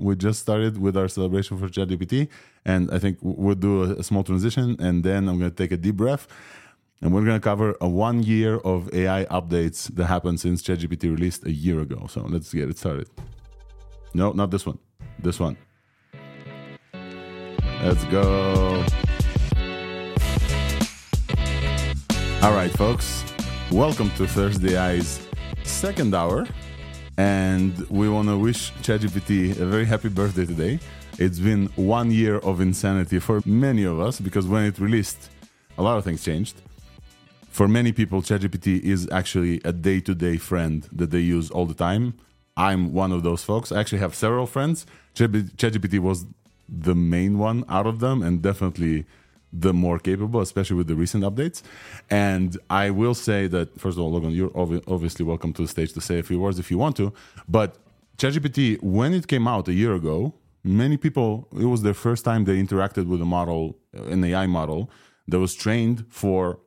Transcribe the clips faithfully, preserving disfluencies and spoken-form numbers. we just started with our celebration for ChatGPT, and I think we'll do a, a small transition, and then I'm going to take a deep breath, and we're going to cover a one year of A I updates that happened since ChatGPT released a year ago. So let's get it started. No, not this one. This one. Let's go. All right, folks. Welcome to Thursday A I's second hour. And we want to wish ChatGPT a very happy birthday today. It's been one year of insanity for many of us, because when it released, a lot of things changed. For many people, ChatGPT is actually a day-to-day friend that they use all the time. I'm one of those folks. I actually have several friends. ChatGPT was the main one out of them, and definitely the more capable, especially with the recent updates. And I will say that, first of all, Logan, you're ob- obviously welcome to the stage to say a few words if you want to. But ChatGPT, when it came out a year ago, many people, it was their first time they interacted with a model, an A I model that was trained for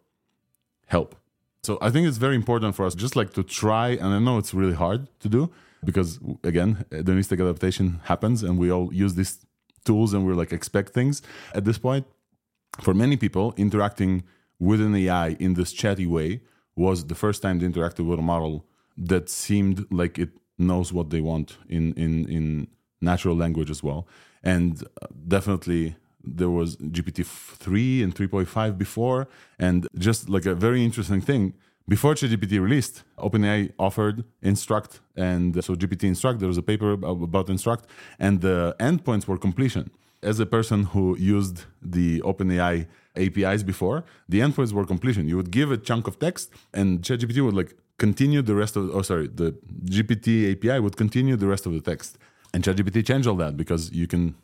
help. So I think it's very important for us just like to try, and I know it's really hard to do because, again, hedonistic adaptation happens and we all use these tools and we're like expect things at this point. For many people, interacting with an A I in this chatty way was the first time they interacted with a model that seemed like it knows what they want in, in, in natural language as well. And definitely there was G P T three and three point five before. And just like a very interesting thing, before ChatGPT released, OpenAI offered Instruct. And so G P T Instruct, there was a paper about Instruct, and the endpoints were completion. As a person who used the OpenAI A P Is before, the endpoints were completion. You would give a chunk of text, and ChatGPT would like continue the rest of. Oh, sorry, the G P T A P I would continue the rest of the text, and ChatGPT changed all that because you can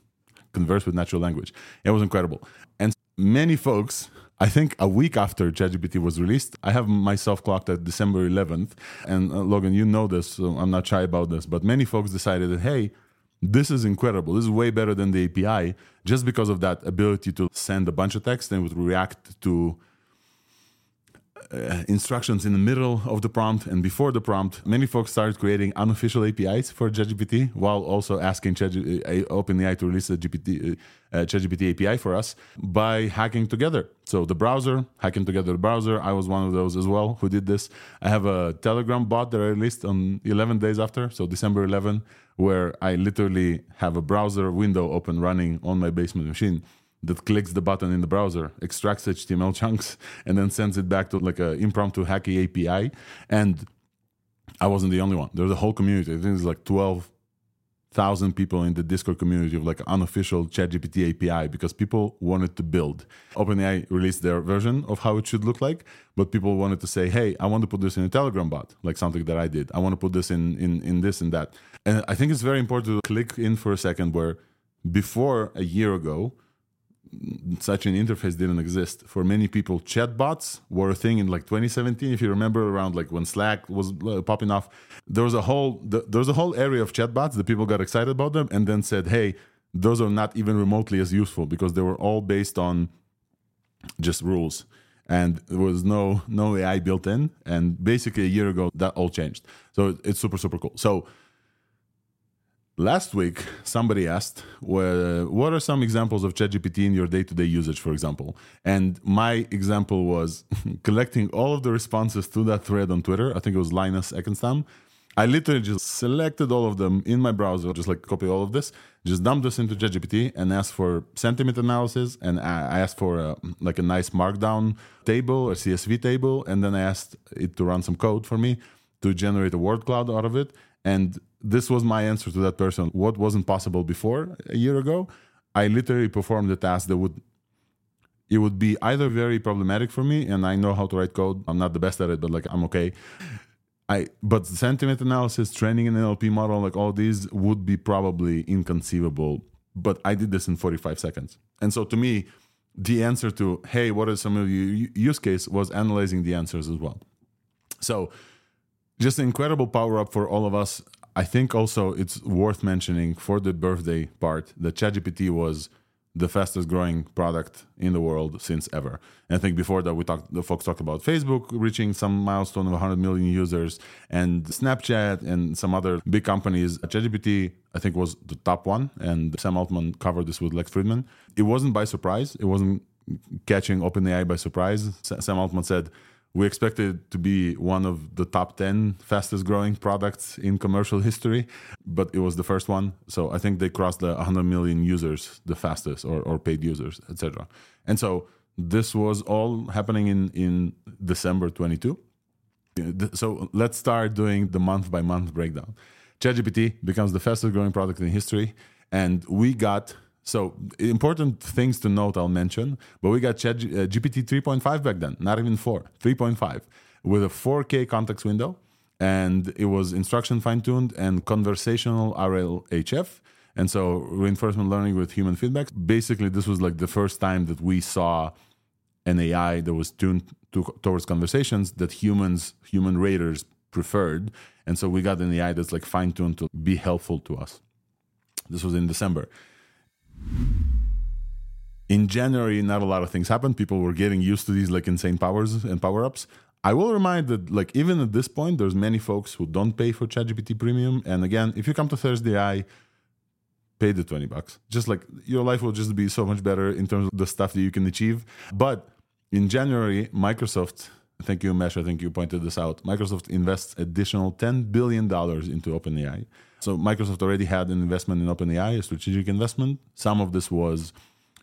converse with natural language. It was incredible, and many folks. I think a week after ChatGPT was released, I have myself clocked at December eleventh, and uh, Logan, you know this, so I'm not shy about this. But many folks decided that hey. This is incredible. This is way better than the A P I just because of that ability to send a bunch of text and it would react to uh, instructions in the middle of the prompt and before the prompt. Many folks started creating unofficial A P Is for ChatGPT while also asking OpenAI to release a G P T, uh, ChatGPT A P I for us by hacking together. So the browser, hacking together the browser. I was one of those as well who did this. I have a Telegram bot that I released on eleven days after, so December eleventh. Where I literally have a browser window open running on my basement machine that clicks the button in the browser, extracts H T M L chunks, and then sends it back to like an impromptu hacky A P I. And I wasn't the only one. There's a whole community. I think there's like twelve thousand people in the Discord community of like unofficial ChatGPT A P I because people wanted to build. OpenAI released their version of how it should look like, but people wanted to say, hey, I want to put this in a Telegram bot, like something that I did. I want to put this in in, in this and that. And I think it's very important to click in for a second where before a year ago, such an interface didn't exist. For many people, chatbots were a thing in like twenty seventeen. If you remember around like when Slack was popping off, there was a whole, there was a whole area of chatbots that people got excited about them and then said, hey, those are not even remotely as useful because they were all based on just rules. And there was no, no A I built in. And basically a year ago, that all changed. So it's super, super cool. So last week, somebody asked, well, what are some examples of ChatGPT in your day-to-day usage, for example? And my example was collecting all of the responses to that thread on Twitter. I think it was Linus Eckenstam. I literally just selected all of them in my browser, just like copy all of this, just dumped this into ChatGPT and asked for sentiment analysis. And I asked for a, like a nice markdown table, a C S V table. And then I asked it to run some code for me to generate a word cloud out of it. And this was my answer to that person. What wasn't possible before a year ago, I literally performed a task that would, it would be either very problematic for me, and I know how to write code. I'm not the best at it, but like I'm okay. I but sentiment analysis, training an N L P model, like all these would be probably inconceivable. But I did this in forty-five seconds. And so to me, the answer to, hey, what are some of your use case was analyzing the answers as well. So just an incredible power up for all of us. I think also it's worth mentioning for the birthday part that ChatGPT was the fastest growing product in the world since ever. And I think before that, we talked, the folks talked about Facebook reaching some milestone of one hundred million users, and Snapchat and some other big companies. ChatGPT, I think, was the top one. And Sam Altman covered this with Lex Fridman. It wasn't by surprise. It wasn't catching OpenAI by surprise. Sam Altman said, we expect it to be one of the top ten fastest growing products in commercial history, but it was the first one. So I think they crossed the one hundred million users, the fastest, or, or paid users, et cetera. And so this was all happening in, in December twenty-two. So let's start doing the month by month breakdown. ChatGPT becomes the fastest growing product in history. And we got... So important things to note, I'll mention, but we got G P T three point five back then, not even four, three point five, with a four K context window, and it was instruction fine-tuned and conversational R L H F, and so reinforcement learning with human feedback. Basically, this was like the first time that we saw an A I that was tuned to, towards conversations that humans, human raters preferred, and so we got an A I that's like fine-tuned to be helpful to us. This was in December. In January, not a lot of things happened. People were getting used to these like insane powers and power-ups. I will remind that like even at this point, there's many folks who don't pay for ChatGPT Premium. And again, if you come to Thursday, I pay the twenty bucks. Just like your life will just be so much better in terms of the stuff that you can achieve. But in January, Microsoft, thank you, Mesh, I think you pointed this out, Microsoft invests additional ten billion dollars into OpenAI. So Microsoft already had an investment in OpenAI, a strategic investment. Some of this was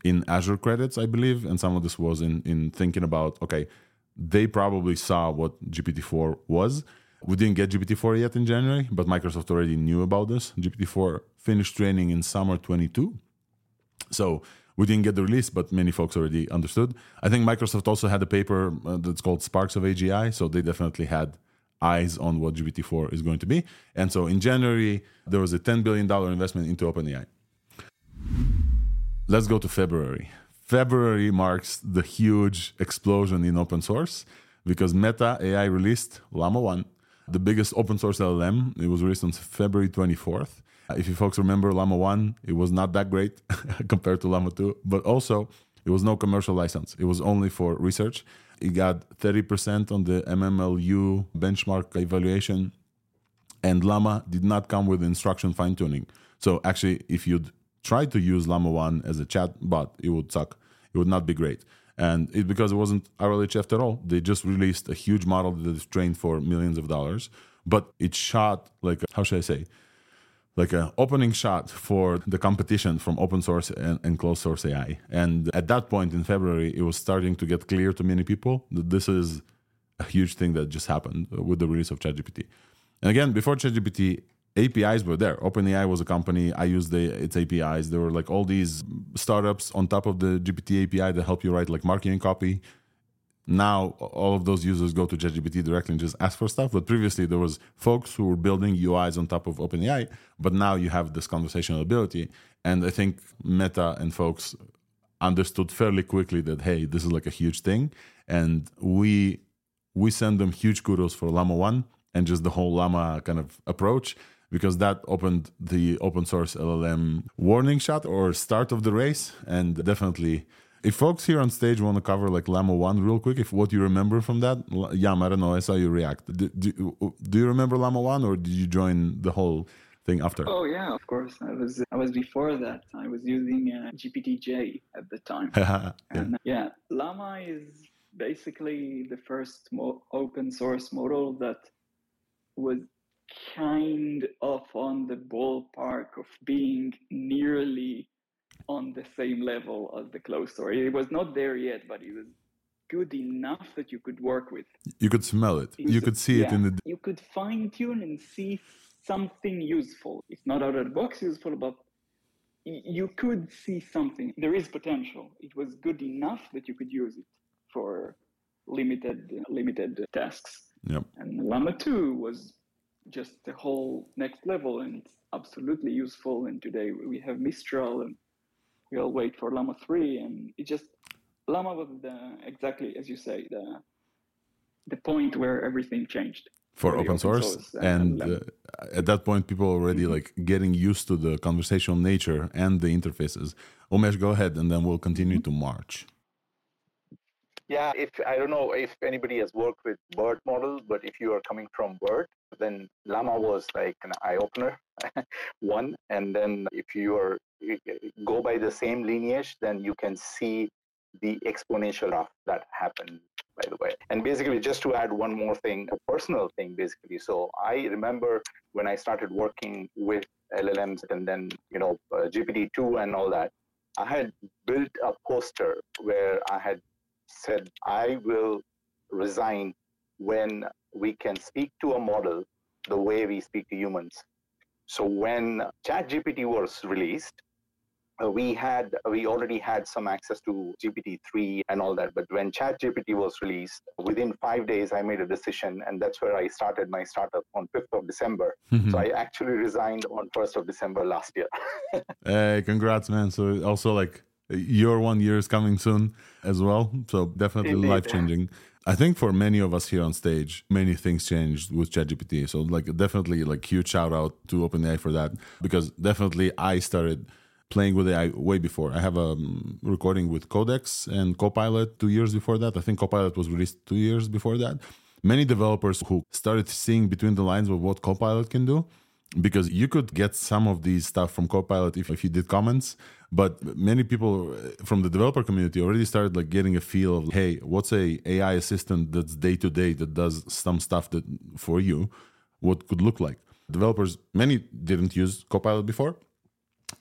in Azure credits, I believe, and some of this was in, in thinking about, okay, they probably saw what G P T four was. We didn't get G P T four yet in January, but Microsoft already knew about this. G P T four finished training in summer twenty-two. So we didn't get the release, but many folks already understood. I think Microsoft also had a paper that's called Sparks of A G I, so they definitely had eyes on what G P T four is going to be. And so in January, there was a ten billion dollars investment into OpenAI. Let's go to February. February marks the huge explosion in open source because Meta A I released Llama one, the biggest open source L L M. It was released on February twenty-fourth. If you folks remember Llama one, it was not that great compared to Llama two, but also it was no commercial license. It was only for research. It got thirty percent on the M M L U benchmark evaluation, and Llama did not come with instruction fine-tuning. So actually, if you'd tried to use Llama one as a chat bot, it would suck. It would not be great. And it, because it wasn't R L H F at all, they just released a huge model that is trained for millions of dollars, but it shot, like, how should I say, like an opening shot for the competition from open source and, and closed source A I. And at that point in February, it was starting to get clear to many people that this is a huge thing that just happened with the release of ChatGPT. And again, before ChatGPT, A P Is were there. OpenAI was a company. I used the, its A P Is. There were like all these startups on top of the G P T A P I that help you write like marketing copy. Now, all of those users go to ChatGPT directly and just ask for stuff. But previously, there was folks who were building U Is on top of OpenAI. But now you have this conversational ability. And I think Meta and folks understood fairly quickly that, hey, this is like a huge thing. And we we send them huge kudos for Llama one and just the whole Llama kind of approach, because that opened the open source L L M warning shot or start of the race. And definitely... If folks here on stage want to cover like Llama one real quick, if what you remember from that, Yam, I don't know, I saw you react. Do, do, do you remember Llama one or did you join the whole thing after? Oh yeah, of course. I was I was before that. I was using uh, G P T J at the time. And, yeah. yeah, Llama is basically the first mo- open source model that was kind of on the ballpark of being nearly on the same level as the closed source. It was not there yet, but it was good enough that you could work with. You could smell it. You could see yeah. it in the... You could fine-tune and see something useful. It's not out of the box useful, but you could see something. There is potential. It was good enough that you could use it for limited limited tasks. Yep. And Llama two was just the whole next level, and it's absolutely useful. And today we have Mistral and we'll wait for Llama three, and it just Llama was the, exactly as you say, the the point where everything changed. for open source, source and, and uh, at that point people already mm-hmm. like getting used to the conversational nature and the interfaces. Umesh, go ahead, and then we'll continue mm-hmm. to March. Yeah, if I don't know if anybody has worked with BERT models, but if you are coming from BERT, then Llama was like an eye-opener, one. And then if you are go by the same lineage, then you can see the exponential graph that happened, by the way. And basically, just to add one more thing, a personal thing, basically. So I remember when I started working with L L Ms and then, you know, uh, G P T two and all that, I had built a poster where I had said, I will resign when we can speak to a model the way we speak to humans. So when ChatGPT was released, uh, we had we already had some access to G P T three and all that. But when ChatGPT was released, within five days, I made a decision. And that's where I started my startup on fifth of December. Mm-hmm. So I actually resigned on first of December last year. Hey, congrats, man. So also like, your one year is coming soon as well. So definitely life-changing. I think for many of us here on stage, many things changed with ChatGPT. So like definitely like huge shout out to OpenAI for that, because definitely I started playing with A I way before. I have a recording with Codex and Copilot two years before that. I think Copilot was released two years before that. Many developers who started seeing between the lines of what Copilot can do, because you could get some of these stuff from Copilot if, if you did comments, but many people from the developer community already started like getting a feel of, hey, what's a AI assistant that's day-to-day that does some stuff that for you, what could look like. Developers, many didn't use Copilot before.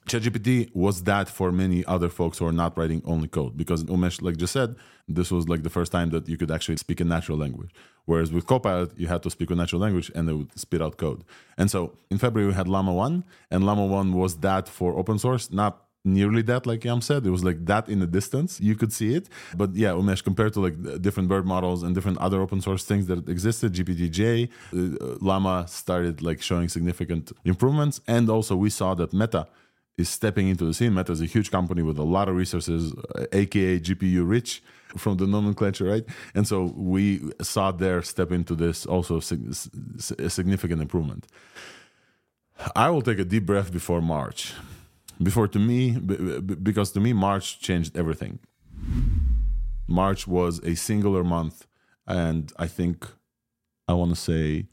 ChatGPT was that for many other folks who are not writing only code, because Umesh, like just said, this was like the first time that you could actually speak a natural language. Whereas with Copilot, you had to speak a natural language and it would spit out code. And so in February, we had Llama one, and Llama one was that for open source, not nearly that, like Yam said. It was like that in the distance. You could see it. But yeah, Umesh, compared to like different BERT models and different other open source things that existed, G P T J, uh, Llama started like showing significant improvements. And also we saw that Meta is stepping into the scene. Meta is a huge company with a lot of resources, aka G P U rich from the nomenclature, right? And so we saw their step into this also a significant improvement. I will take a deep breath before March, before to me, because to me March changed everything. March was a singular month, and I think I want to say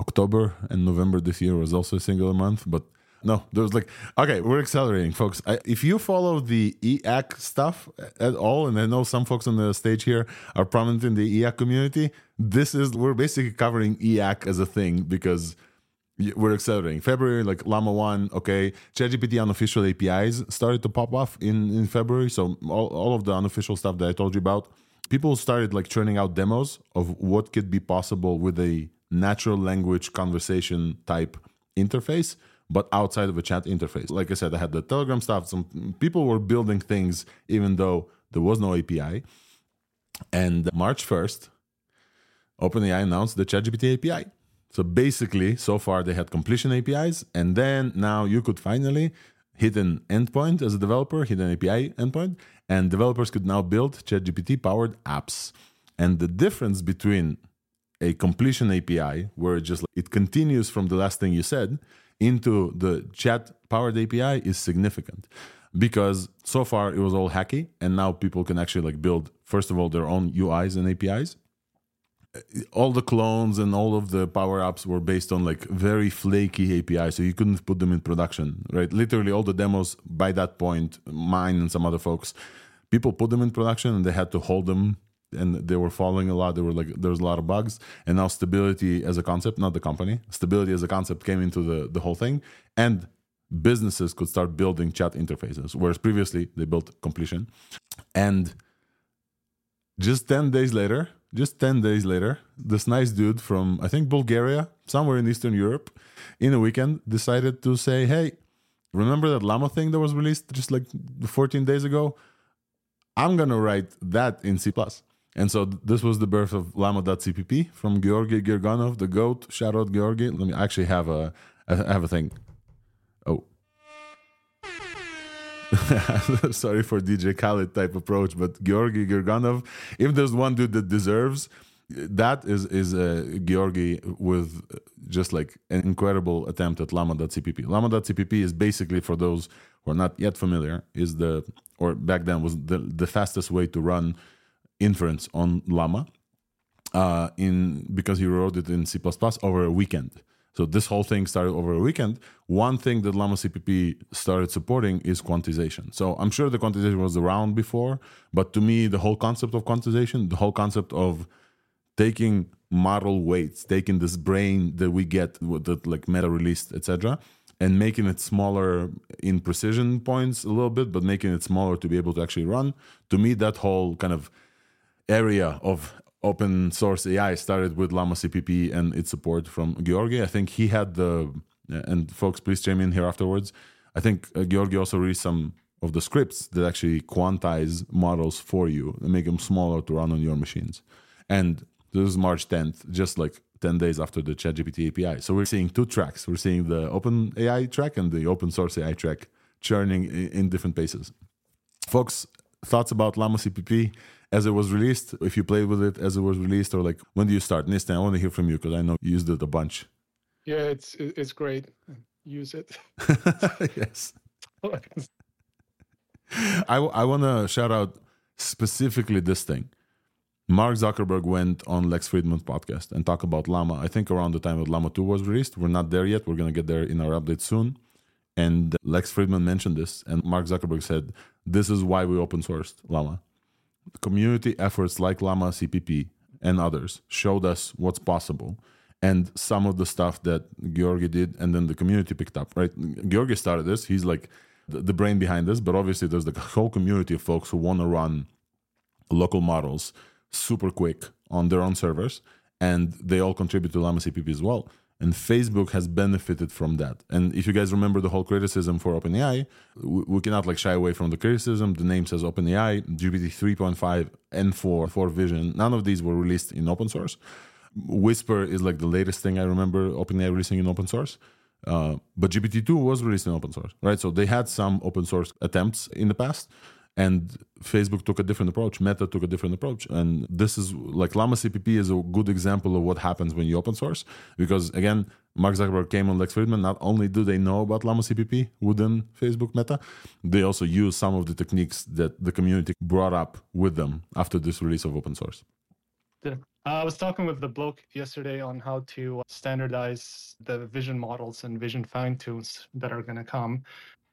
October and November this year was also a singular month, but no, there was like, okay, we're accelerating, folks. I, if you follow the E A C stuff at all, and I know some folks on the stage here are prominent in the E A C community, this is, we're basically covering E A C as a thing because we're accelerating. February, like Llama one, okay, ChatGPT unofficial A P Is started to pop off in, in February. So all, all of the unofficial stuff that I told you about, people started like churning out demos of what could be possible with a natural language conversation type interface, but outside of a chat interface. Like I said, I had the Telegram stuff. Some people were building things, even though there was no A P I. And March first, OpenAI announced the ChatGPT A P I. So basically, so far, they had completion A P Is. And then now you could finally hit an endpoint as a developer, hit an A P I endpoint, and developers could now build ChatGPT-powered apps. And the difference between a completion A P I, where it just it continues from the last thing you said, into the chat-powered A P I is significant, because so far it was all hacky, and now people can actually like build, first of all, their own U Is and A P Is. All the clones and all of the power-ups were based on like very flaky A P I, so you couldn't put them in production, right? Literally all the demos by that point, mine and some other folks, people put them in production and they had to hold them, and they were falling a lot. They were like, there was a lot of bugs, and now stability as a concept, not the company, stability as a concept came into the, the whole thing, and businesses could start building chat interfaces, whereas previously they built completion. And just ten days later, just ten days later, this nice dude from, I think, Bulgaria, somewhere in Eastern Europe, in a weekend decided to say, hey, remember that Llama thing that was released just like fourteen days ago? I'm going to write that in C plus plus. And so this was the birth of Llama.cpp from Georgy Gerganov, the GOAT. Shout out, Georgy. Let me actually have a, I have a thing. Oh. Sorry for D J Khaled type approach, but Georgy Gerganov, if there's one dude that deserves that is is uh, Giorgi with just like an incredible attempt at llama dot c p p. llama dot c p p is basically, for those who are not yet familiar, is the, or back then was the, the fastest way to run inference on llama, uh, in because he wrote it in C plus plus over a weekend. So this whole thing started over a weekend. One thing that llama c p p started supporting is quantization. So I'm sure the quantization was around before, but to me, the whole concept of quantization, the whole concept of taking model weights, taking this brain that we get that like Meta released, et cetera, and making it smaller in precision points a little bit, but making it smaller to be able to actually run. To me, that whole kind of area of open source A I started with llama c p p and its support from Giorgi. I think he had the, and folks, please chime in here afterwards. I think Giorgi also released some of the scripts that actually quantize models for you and make them smaller to run on your machines. And this is March tenth, just like ten days after the ChatGPT A P I. So we're seeing two tracks. We're seeing the open A I track and the open source A I track churning in different paces. Folks, thoughts about llama c p p? As it was released, if you played with it as it was released, or like, when do you start? Nisten, I want to hear from you because I know you used it a bunch. Yeah, it's it's great. Use it. Yes. I, I want to shout out specifically this thing. Mark Zuckerberg went on Lex Friedman's podcast and talked about Llama, I think around the time that llama two was released. We're not there yet. We're going to get there in our update soon. And Lex Friedman mentioned this, and Mark Zuckerberg said, this is why we open sourced Llama. Community efforts like llama c p p and others showed us what's possible, and some of the stuff that Giorgi did, and then the community picked up, right? Giorgi started this. He's like the brain behind this, but obviously there's the whole community of folks who want to run local models super quick on their own servers, and they all contribute to llama c p p as well. And Facebook has benefited from that. And if you guys remember the whole criticism for OpenAI, we, we cannot like shy away from the criticism. The name says OpenAI, G P T three point five, N four, four vision. None of these were released in open source. Whisper is like the latest thing I remember OpenAI releasing in open source. Uh, but G P T two was released in open source, right? So they had some open source attempts in the past. And Facebook took a different approach. Meta took a different approach. And this is like llama c p p is a good example of what happens when you open source. Because again, Mark Zuckerberg came on Lex Friedman. Not only do they know about llama c p p within Facebook Meta, they also use some of the techniques that the community brought up with them after this release of open source. Yeah. I was talking with the bloke yesterday on how to standardize the vision models and vision fine tunes that are going to come,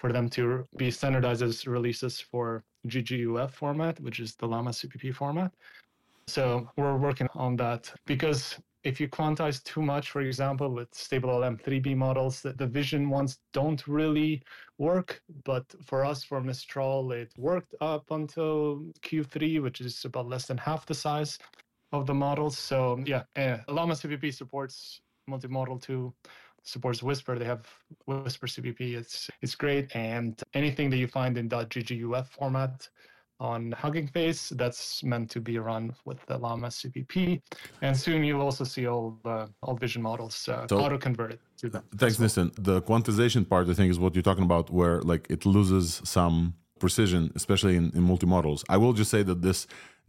for them to be standardized as releases for G G U F format, which is the llama c p p format. So we're working on that, because if you quantize too much, for example, with StableLM three B models, the, the vision ones don't really work. But for us, for Mistral, it worked up until Q three, which is about less than half the size of the models. So yeah, eh, llama c p p supports multimodal too. Supports Whisper. They have Whisper C P P. It's it's great. And anything that you find in .gguf format on Hugging Face, that's meant to be run with the llama c p p. And soon you'll also see all uh, all vision models uh, so, auto-converted to them. Thanks, Nissen. The quantization part, I think, is what you're talking about, where like it loses some precision, especially in, in multimodals. I will just say that this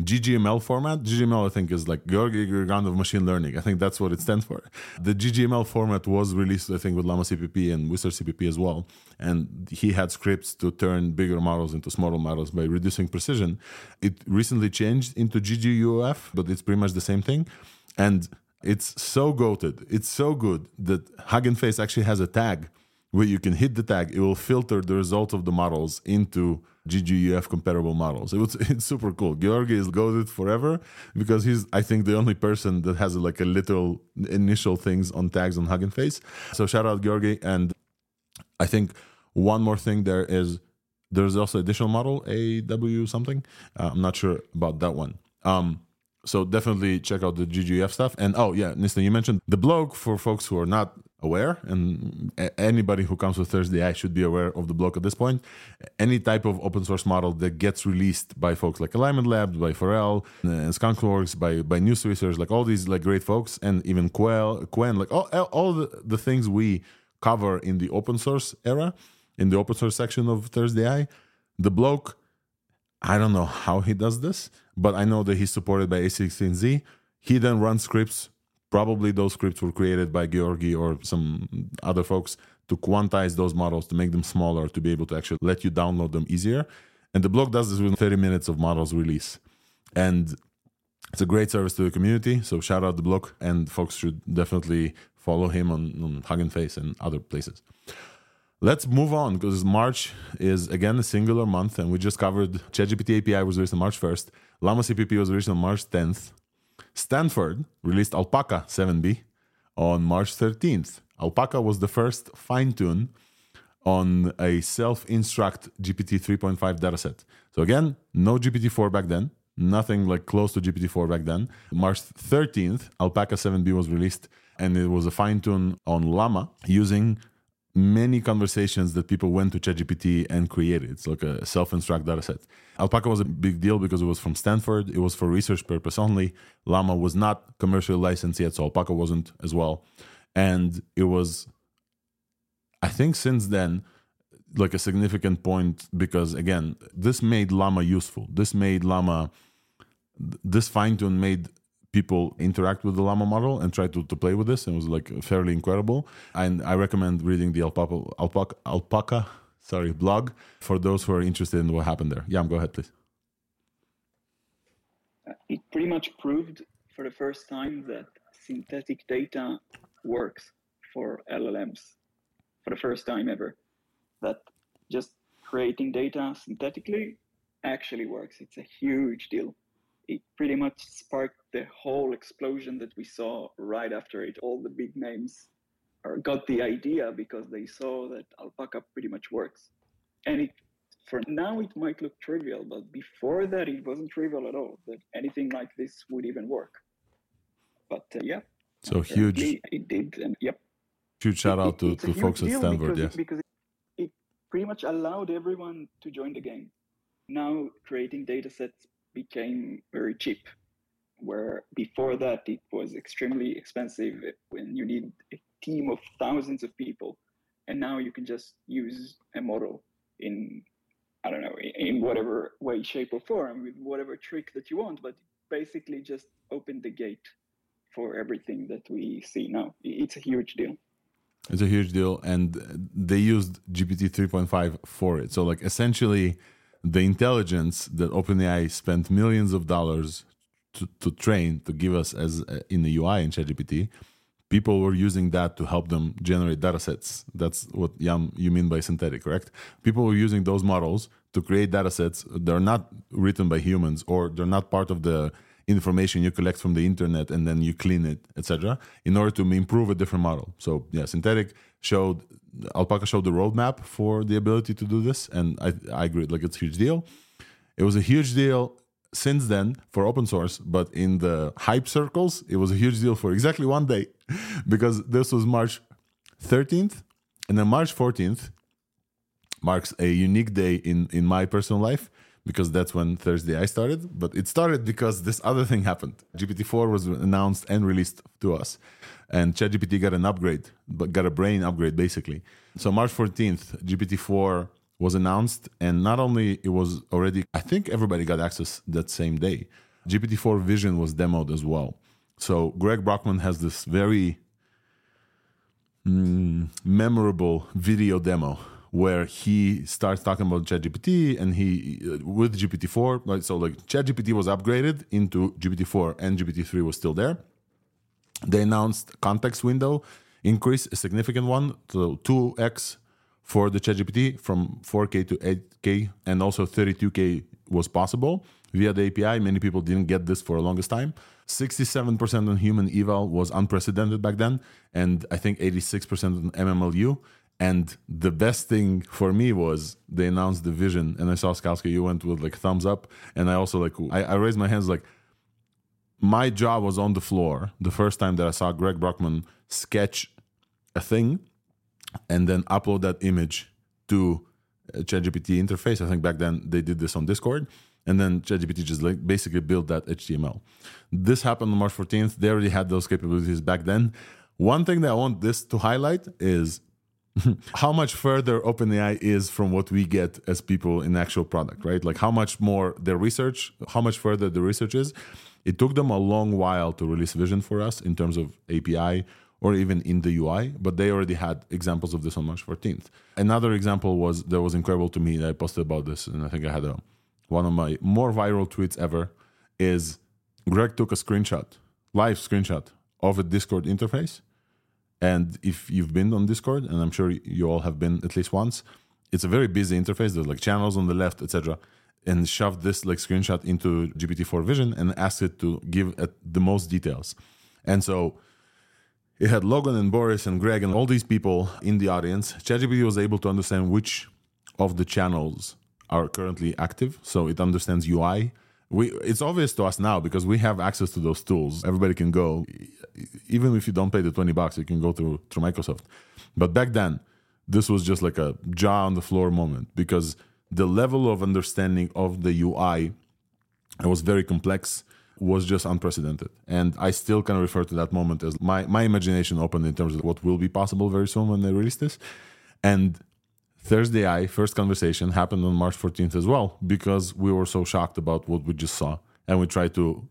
G G M L format, G G M L I think is like Georgi Gurganov Machine Learning. I think that's what it stands for. The G G M L format was released, I think, with llama c p p and Whistler C P P as well. And he had scripts to turn bigger models into smaller models by reducing precision. It recently changed into G G U F, but it's pretty much the same thing. And it's so goated. It's so good that Hugging Face actually has a tag where you can hit the tag. It will filter the results of the models into G G U F compatible models. It was, it's super cool. Giorgi is goated forever because he's, I think, the only person that has like a literal initial things on tags on Hugging Face. So shout out Giorgi. And I think one more thing there is there's also additional model, A W something. Uh, I'm not sure about that one. Um, so definitely check out the G G U F stuff. And oh yeah, Nissen, you mentioned the blog for folks who are not aware, and anybody who comes with Thursday I should be aware of the blog at this point. Any type of open source model that gets released by folks like Alignment Labs, by Pharrell, uh, Skunkworks, by by New Research, like all these like great folks, and even Quell, Quen, like all, all the, the things we cover in the open source era, in the open source section of Thursday I, the blog, I don't know how he does this, but I know that he's supported by A sixteen Z. He then runs scripts. Probably those scripts were created by Georgi or some other folks to quantize those models, to make them smaller, to be able to actually let you download them easier. And the blog does this within thirty minutes of models release. And it's a great service to the community. So shout out the blog, and folks should definitely follow him on, on Hugging Face and other places. Let's move on, because March is, again, a singular month, and we just covered ChatGPT A P I was released on March first. Llama C P P was released on March tenth. Stanford released Alpaca seven B on March thirteenth. Alpaca was the first fine-tune on a self-instruct G P T three point five dataset. So again, no G P T four back then, nothing like close to G P T four back then. March thirteenth, Alpaca seven B was released, and it was a fine-tune on Llama using many conversations that people went to ChatGPT and created. It's like a self-instruct data set. Alpaca was a big deal because it was from Stanford. It was for research purpose only. Llama was not commercially licensed yet, so Alpaca wasn't as well. And it was, I think since then, like a significant point because, again, this made Llama useful. This made Llama, this fine-tune made people interact with the Llama model and try to, to play with this. It was like fairly incredible. And I recommend reading the Alpaca, Alpaca, Alpaca sorry, blog for those who are interested in what happened there. Yam, go ahead, please. It pretty much proved for the first time that synthetic data works for L L Ms for the first time ever. That just creating data synthetically actually works. It's a huge deal. It pretty much sparked the whole explosion that we saw right after it. All the big names are, got the idea because they saw that Alpaca pretty much works. And it, for now it might look trivial, but before that it wasn't trivial at all, that anything like this would even work. But uh, yeah. So huge. It did, and yep. Huge shout it, out to, to folks at Stanford, because, yes. Because it, it pretty much allowed everyone to join the game. Now creating data sets became very cheap, where before that it was extremely expensive when you need a team of thousands of people, and now you can just use a model in, I don't know, in whatever way, shape, or form, with whatever trick that you want, but basically just open the gate for everything that we see now. It's a huge deal. It's a huge deal, and they used G P T three point five for it. So like essentially, the intelligence that OpenAI spent millions of dollars to, to train, to give us as uh, in the U I in ChatGPT, people were using that to help them generate data sets. That's what Yam, you mean by synthetic, correct? People were using those models to create data sets. They're not written by humans, or they're not part of the information you collect from the internet and then you clean it, et cetera, in order to improve a different model. So yeah, synthetic showed, Alpaca showed the roadmap for the ability to do this, and I, I agree, like it's a huge deal. It was a huge deal since then for open source, but in the hype circles, it was a huge deal for exactly one day, because this was March thirteenth, and then March fourteenth marks a unique day in in my personal life, because that's when Thursday I started. But it started because this other thing happened. G P T four was announced and released to us. And ChatGPT got an upgrade, but got a brain upgrade, basically. So March fourteenth, G P T four was announced. And not only it was already, I think everybody got access that same day. G P T four Vision was demoed as well. So Greg Brockman has this very mm, memorable video demo where he starts talking about ChatGPT, and he, with G P T four, like, so like ChatGPT was upgraded into G P T four, and G P T three was still there. They announced context window increase, a significant one, so two x for the ChatGPT from four K to eight K, and also thirty-two K was possible via the A P I. Many people didn't get this for the longest time. sixty-seven percent on human eval was unprecedented back then, and I think eighty-six percent on M M L U. And the best thing for me was they announced the Vision, and I saw, Skalska, you went with like thumbs up, and I also like, I, I raised my hands, like my jaw was on the floor the first time that I saw Greg Brockman sketch a thing and then upload that image to ChatGPT interface. I think back then they did this on Discord, and then ChatGPT just like basically built that H T M L. This happened on March fourteenth. They already had those capabilities back then. One thing that I want this to highlight is how much further OpenAI is from what we get as people in actual product, right? Like how much more their research, how much further the research is. It took them a long while to release vision for us in terms of A P I or even in the U I, but they already had examples of this on March fourteenth. Another example was that was incredible to me. I posted about this, and I think I had a, one of my more viral tweets ever is Greg took a screenshot, live screenshot of a Discord interface. And if you've been on Discord, and I'm sure you all have been at least once, it's a very busy interface. There's like channels on the left, et cetera. And shoved this like screenshot into G P T four Vision and asked it to give at the most details. And so it had Logan and Boris and Greg and all these people in the audience. ChatGPT was able to understand which of the channels are currently active. So it understands U I. We, it's obvious to us now because we have access to those tools. Everybody can go, even if you don't pay the twenty bucks, you can go through, through Microsoft. But back then, this was just like a jaw on the floor moment because the level of understanding of the U I, it was very complex, was just unprecedented. And I still kind of refer to that moment as my, my imagination opened in terms of what will be possible very soon when they release this. And Thursday I, first conversation, happened on March fourteenth as well because we were so shocked about what we just saw. And we tried to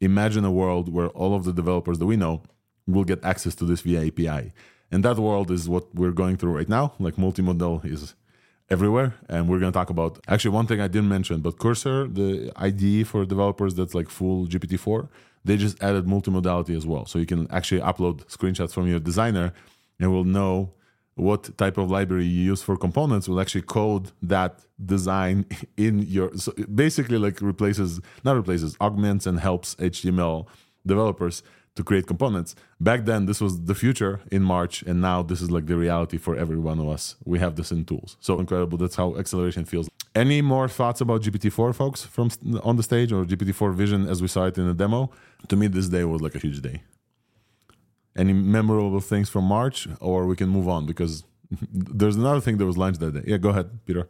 imagine a world where all of the developers that we know will get access to this via A P I. And that world is what we're going through right now. Like multimodal is everywhere. And we're going to talk about, actually one thing I didn't mention, but Cursor, the I D E for developers that's like full G P T four, they just added multimodality as well. So you can actually upload screenshots from your designer and we'll know what type of library you use for components will actually code that design in your... So it basically like replaces, not replaces, augments and helps H T M L developers to create components. Back then, this was the future in March, and now this is like the reality for every one of us. We have this in tools. So incredible. That's how acceleration feels. Any more thoughts about G P T four, folks, from on the stage or G P T four Vision as we saw it in the demo? To me, this day was like a huge day. Any memorable things from March, or we can move on because there's another thing that was launched that day. Yeah, go ahead, Peter.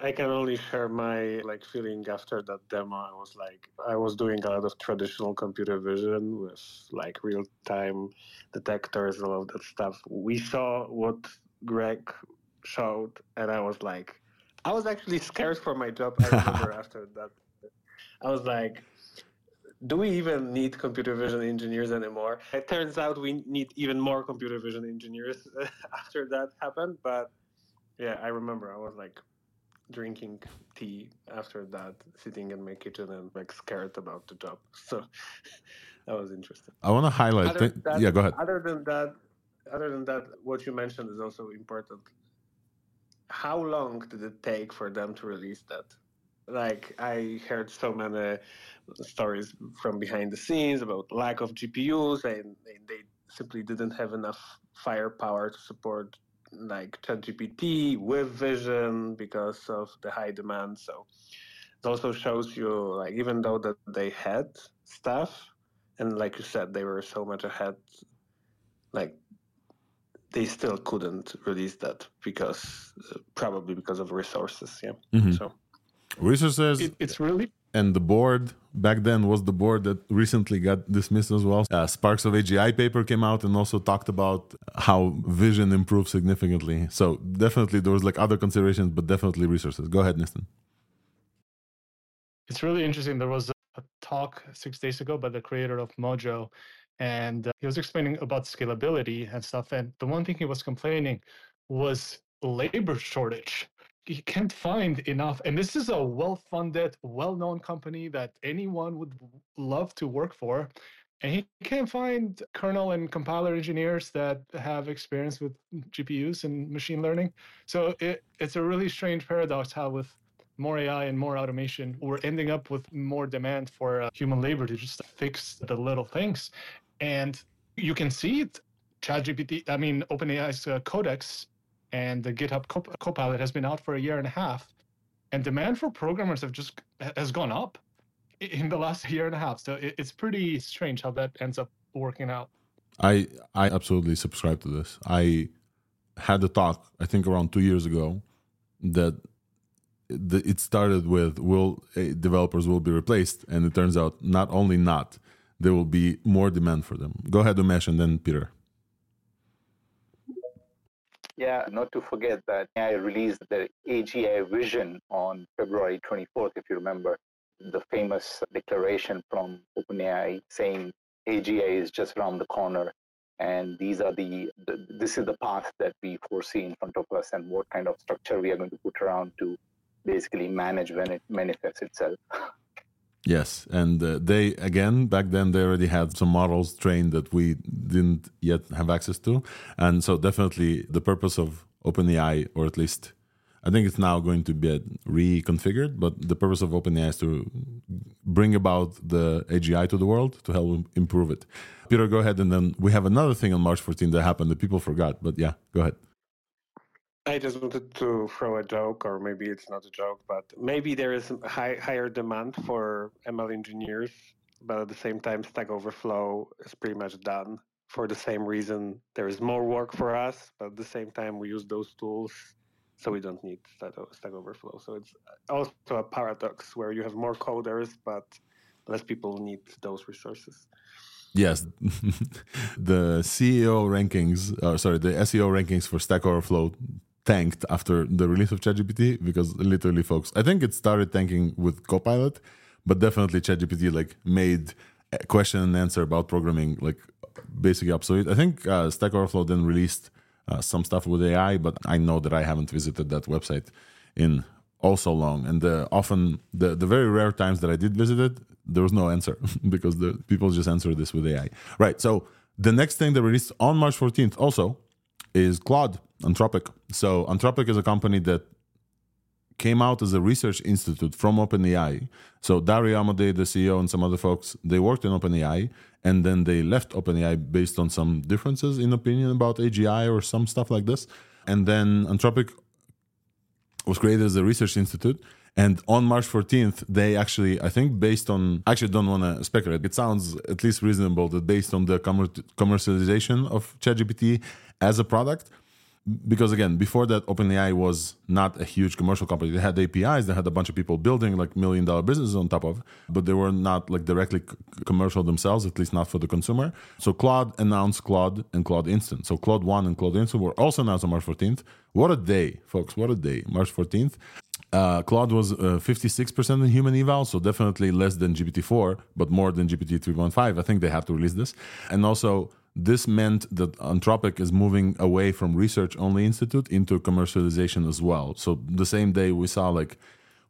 I can only share my like feeling after that demo. I was like, I was doing a lot of traditional computer vision with like real-time detectors and all of that stuff. We saw what Greg showed, and I was like, I was actually scared for my job. I remember after that, I was like, do we even need computer vision engineers anymore? It turns out we need even more computer vision engineers after that happened. But yeah, I remember I was like drinking tea after that, sitting in my kitchen and like scared about the job. So that was interesting. I want to highlight. Other than that, yeah, go ahead. Other than that, other than that, what you mentioned is also important. How long did it take for them to release that? Like, I heard so many stories from behind the scenes about lack of G P Us, and they simply didn't have enough firepower to support, like, ChatGPT with vision because of the high demand. So it also shows you, like, even though that they had stuff, and like you said, they were so much ahead, like, they still couldn't release that because, uh, probably because of resources, yeah. Mm-hmm. So... Resources it, it's really and the board back then was the board that recently got dismissed as well. Uh, Sparks of A G I paper came out and also talked about how vision improved significantly. So definitely there was like other considerations, but definitely resources. Go ahead, Niston. It's really interesting. There was a talk six days ago by the creator of Mojo, and he was explaining about scalability and stuff. And the one thing he was complaining was labor shortage. You can't find enough. And this is a well-funded, well-known company that anyone would love to work for. And you can't find kernel and compiler engineers that have experience with G P Us and machine learning. So it, it's a really strange paradox how with more A I and more automation, we're ending up with more demand for uh, human labor to just fix the little things. And you can see it. ChatGPT, I mean, OpenAI's uh, Codex, and the GitHub Copilot has been out for a year and a half, and demand for programmers have just has gone up in the last year and a half. So it's pretty strange how that ends up working out. I I absolutely subscribe to this. I had a talk I think around two years ago that it started with will developers will be replaced, and it turns out not only not, there will be more demand for them. Go ahead, Umesh, and then Peter. Yeah, not to forget that I released the A G I vision on February twenty-fourth, if you remember, the famous declaration from OpenAI saying A G I is just around the corner, and these are the, the this is the path that we foresee in front of us, and what kind of structure we are going to put around to basically manage when it manifests itself. Yes, and uh, they, again, back then they already had some models trained that we didn't yet have access to. And so definitely the purpose of OpenAI, or at least I think it's now going to be reconfigured, but the purpose of OpenAI is to bring about the A G I to the world to help improve it. Peter, go ahead, and then we have another thing on March fourteenth that happened that people forgot, but yeah, go ahead. I just wanted to throw a joke, or maybe it's not a joke, but maybe there is high, higher demand for M L engineers, but at the same time, Stack Overflow is pretty much done. For the same reason, there is more work for us, but at the same time, we use those tools, so we don't need Stack Overflow. So it's also a paradox where you have more coders, but less people need those resources. Yes, the C E O rankings, or sorry, the S E O rankings for Stack Overflow tanked after the release of ChatGPT, because literally, folks, I think it started tanking with Copilot, but definitely ChatGPT like made question and answer about programming like basically obsolete. I think uh, Stack Overflow then released uh, some stuff with A I, but I know that I haven't visited that website in oh so long, and uh, often the the very rare times that I did visit it, there was no answer because the people just answer this with A I. Right. So the next thing that released on March fourteenth also is Claude, Anthropic. So Anthropic is a company that came out as a research institute from OpenAI. So Dario Amodei, the C E O, and some other folks, they worked in OpenAI, and then they left OpenAI based on some differences in opinion about A G I or some stuff like this. And then Anthropic was created as a research institute. And on March fourteenth, they actually, I think based on, actually don't want to speculate, it sounds at least reasonable that based on the commer- commercialization of ChatGPT as a product, because again, before that, OpenAI was not a huge commercial company. They had A P Is, they had a bunch of people building like million dollar businesses on top of, but they were not like directly c- commercial themselves, at least not for the consumer. So Claude announced Claude and Claude Instant. So Claude one and Claude Instant were also announced on March fourteenth. What a day, folks, what a day, March fourteenth. Uh, Claude was uh, fifty-six percent in human eval, so definitely less than G P T four, but more than G P T three point five. I think they have to release this. And also, this meant that Anthropic is moving away from research-only institute into commercialization as well. So the same day we saw like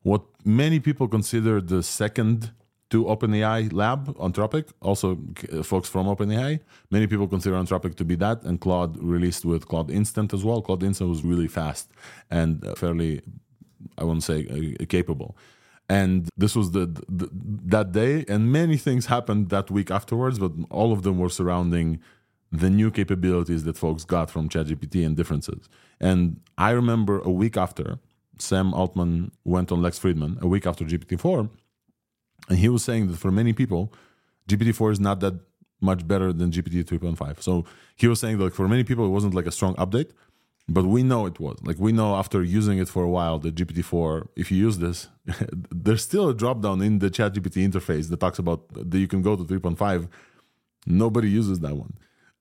what many people consider the second to OpenAI lab, Anthropic, also uh, folks from OpenAI. Many people consider Anthropic to be that, and Claude released with Claude Instant as well. Claude Instant was really fast and uh, fairly... I won't say uh, capable. And this was the, the that day, and many things happened that week afterwards, but all of them were surrounding the new capabilities that folks got from ChatGPT and differences. And I remember a week after, Sam Altman went on Lex Fridman, a week after G P T four, and he was saying that for many people, G P T four is not that much better than G P T three point five. So he was saying that like, for many people, it wasn't like a strong update, but we know it was. Like, we know after using it for a while that G P T four, if you use this, there's still a dropdown in the ChatGPT interface that talks about that you can go to three point five. Nobody uses that one.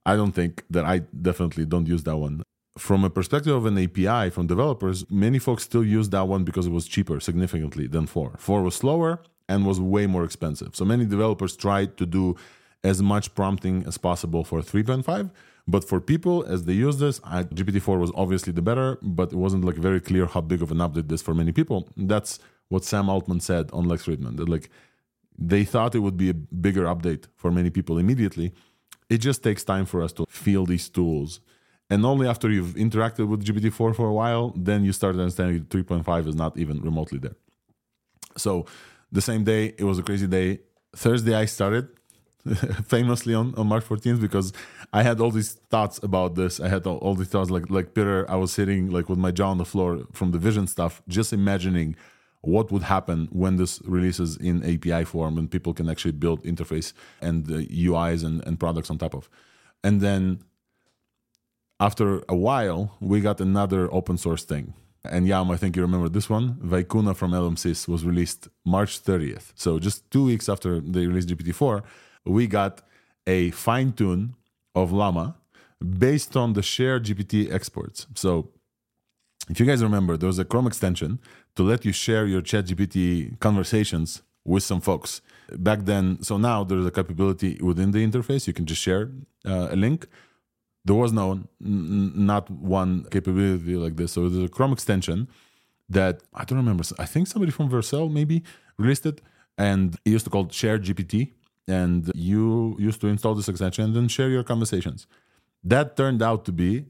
I don't think that I definitely don't use that one. From a perspective of an A P I from developers, many folks still use that one because it was cheaper significantly than four. four was slower and was way more expensive. So many developers tried to do as much prompting as possible for three point five. But for people, as they use this, I, G P T four was obviously the better, but it wasn't like very clear how big of an update this for many people. That's what Sam Altman said on Lex Fridman, that like they thought it would be a bigger update for many people immediately. It just takes time for us to feel these tools. And only after you've interacted with G P T four for a while, then you start understanding three point five is not even remotely there. So the same day, it was a crazy day. Thursday, I started. Famously on, on March fourteenth, because I had all these thoughts about this. I had all, all these thoughts like like Peter, I was sitting like with my jaw on the floor from the vision stuff, just imagining what would happen when this releases in A P I form and people can actually build interface and uh, U Is and, and products on top of. And then after a while, we got another open source thing. And Yam, I think you remember this one. Vicuna from L M S I S was released March thirtieth. So just two weeks after they released G P T four, we got a fine tune of Llama. based on the shared G P T exports. So if you guys remember, there was a Chrome extension to let you share your ChatGPT conversations with some folks back then. So now there's a capability within the interface. You can just share uh, a link. There was no, n- not one capability like this. So there's a Chrome extension that I don't remember. I think somebody from Vercel maybe released it, and it used to call it ShareGPT. And you used to install this extension and then share your conversations. That turned out to be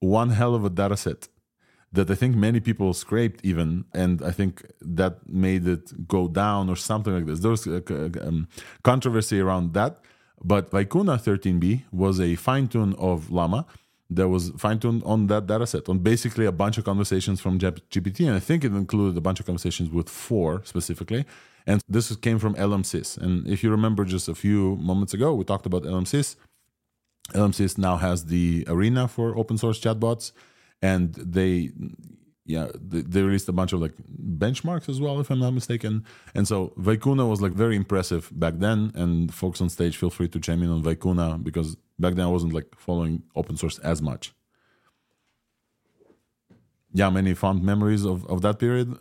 one hell of a data set that I think many people scraped even, and I think that made it go down or something like this. There was a, a, um, controversy around that, but Vicuna thirteen b was a fine-tune of Llama that was fine-tuned on that data set, on basically a bunch of conversations from G P T, and I think it included a bunch of conversations with four specifically, and this came from L M sys. And if you remember just a few moments ago, we talked about L M sys. L M sys now has the arena for open-source chatbots, and they yeah, they released a bunch of like benchmarks as well, if I'm not mistaken. And so Vicuna was like very impressive back then. And folks on stage, feel free to chime in on Vicuna, because back then I wasn't like following open source as much. Yeah, many fond memories of, of that period.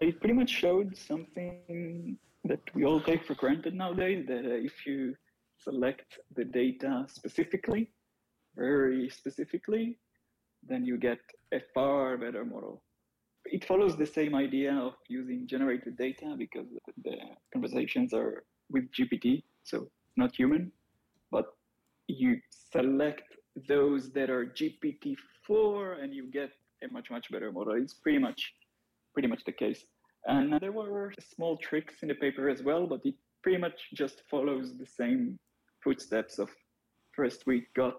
It pretty much showed something that we all take for granted nowadays, that if you select the data specifically, very specifically, then you get a far better model. It follows the same idea of using generated data, because the conversations are with G P T, so not human, but you select those that are G P T four and you get a much, much better model. It's pretty much, pretty much the case. And there were small tricks in the paper as well, but it pretty much just follows the same footsteps of first we got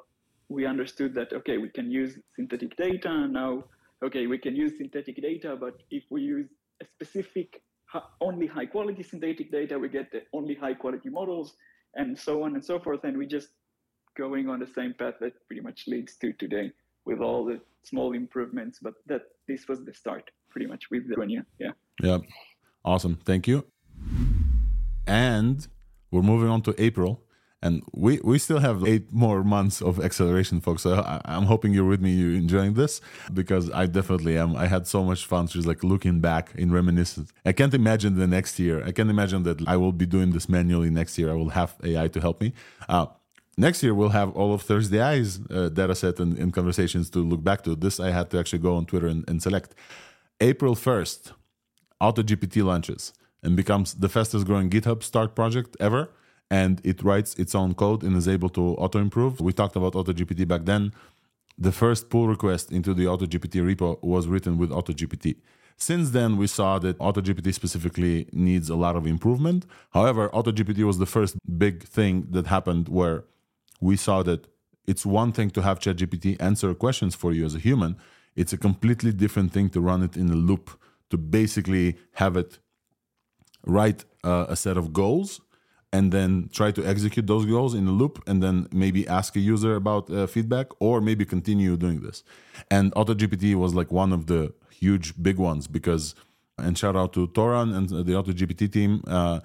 we understood that, okay, we can use synthetic data now. Okay, we can use synthetic data, but if we use a specific, only high quality synthetic data, we get the only high quality models, and so on and so forth. And we're just going on the same path that pretty much leads to today with all the small improvements, but that this was the start pretty much with Vicuna. Yeah. Yeah. Awesome. Thank you. And we're moving on to April. And we, we still have eight more months of acceleration, folks. So I, I'm hoping you're with me, you're enjoying this, because I definitely am. I had so much fun just like looking back in reminiscence. I can't imagine the next year. I can't imagine that I will be doing this manually next year. I will have A I to help me. Uh, next year, we'll have all of Thursday Eye's uh, data set and, and conversations to look back to. This I had to actually go on Twitter and, and select. April first, AutoGPT launches and becomes the fastest growing GitHub Start project ever. And it writes its own code and is able to auto-improve. We talked about AutoGPT back then. The first pull request into the AutoGPT repo was written with AutoGPT. Since then, we saw that AutoGPT specifically needs a lot of improvement. However, AutoGPT was the first big thing that happened where we saw that it's one thing to have ChatGPT answer questions for you as a human. It's a completely different thing to run it in a loop, to basically have it write uh, a set of goals and then try to execute those goals in a loop, and then maybe ask a user about uh, feedback, or maybe continue doing this. And AutoGPT was like one of the huge big ones, because, and shout out to Toran and the AutoGPT team, uh,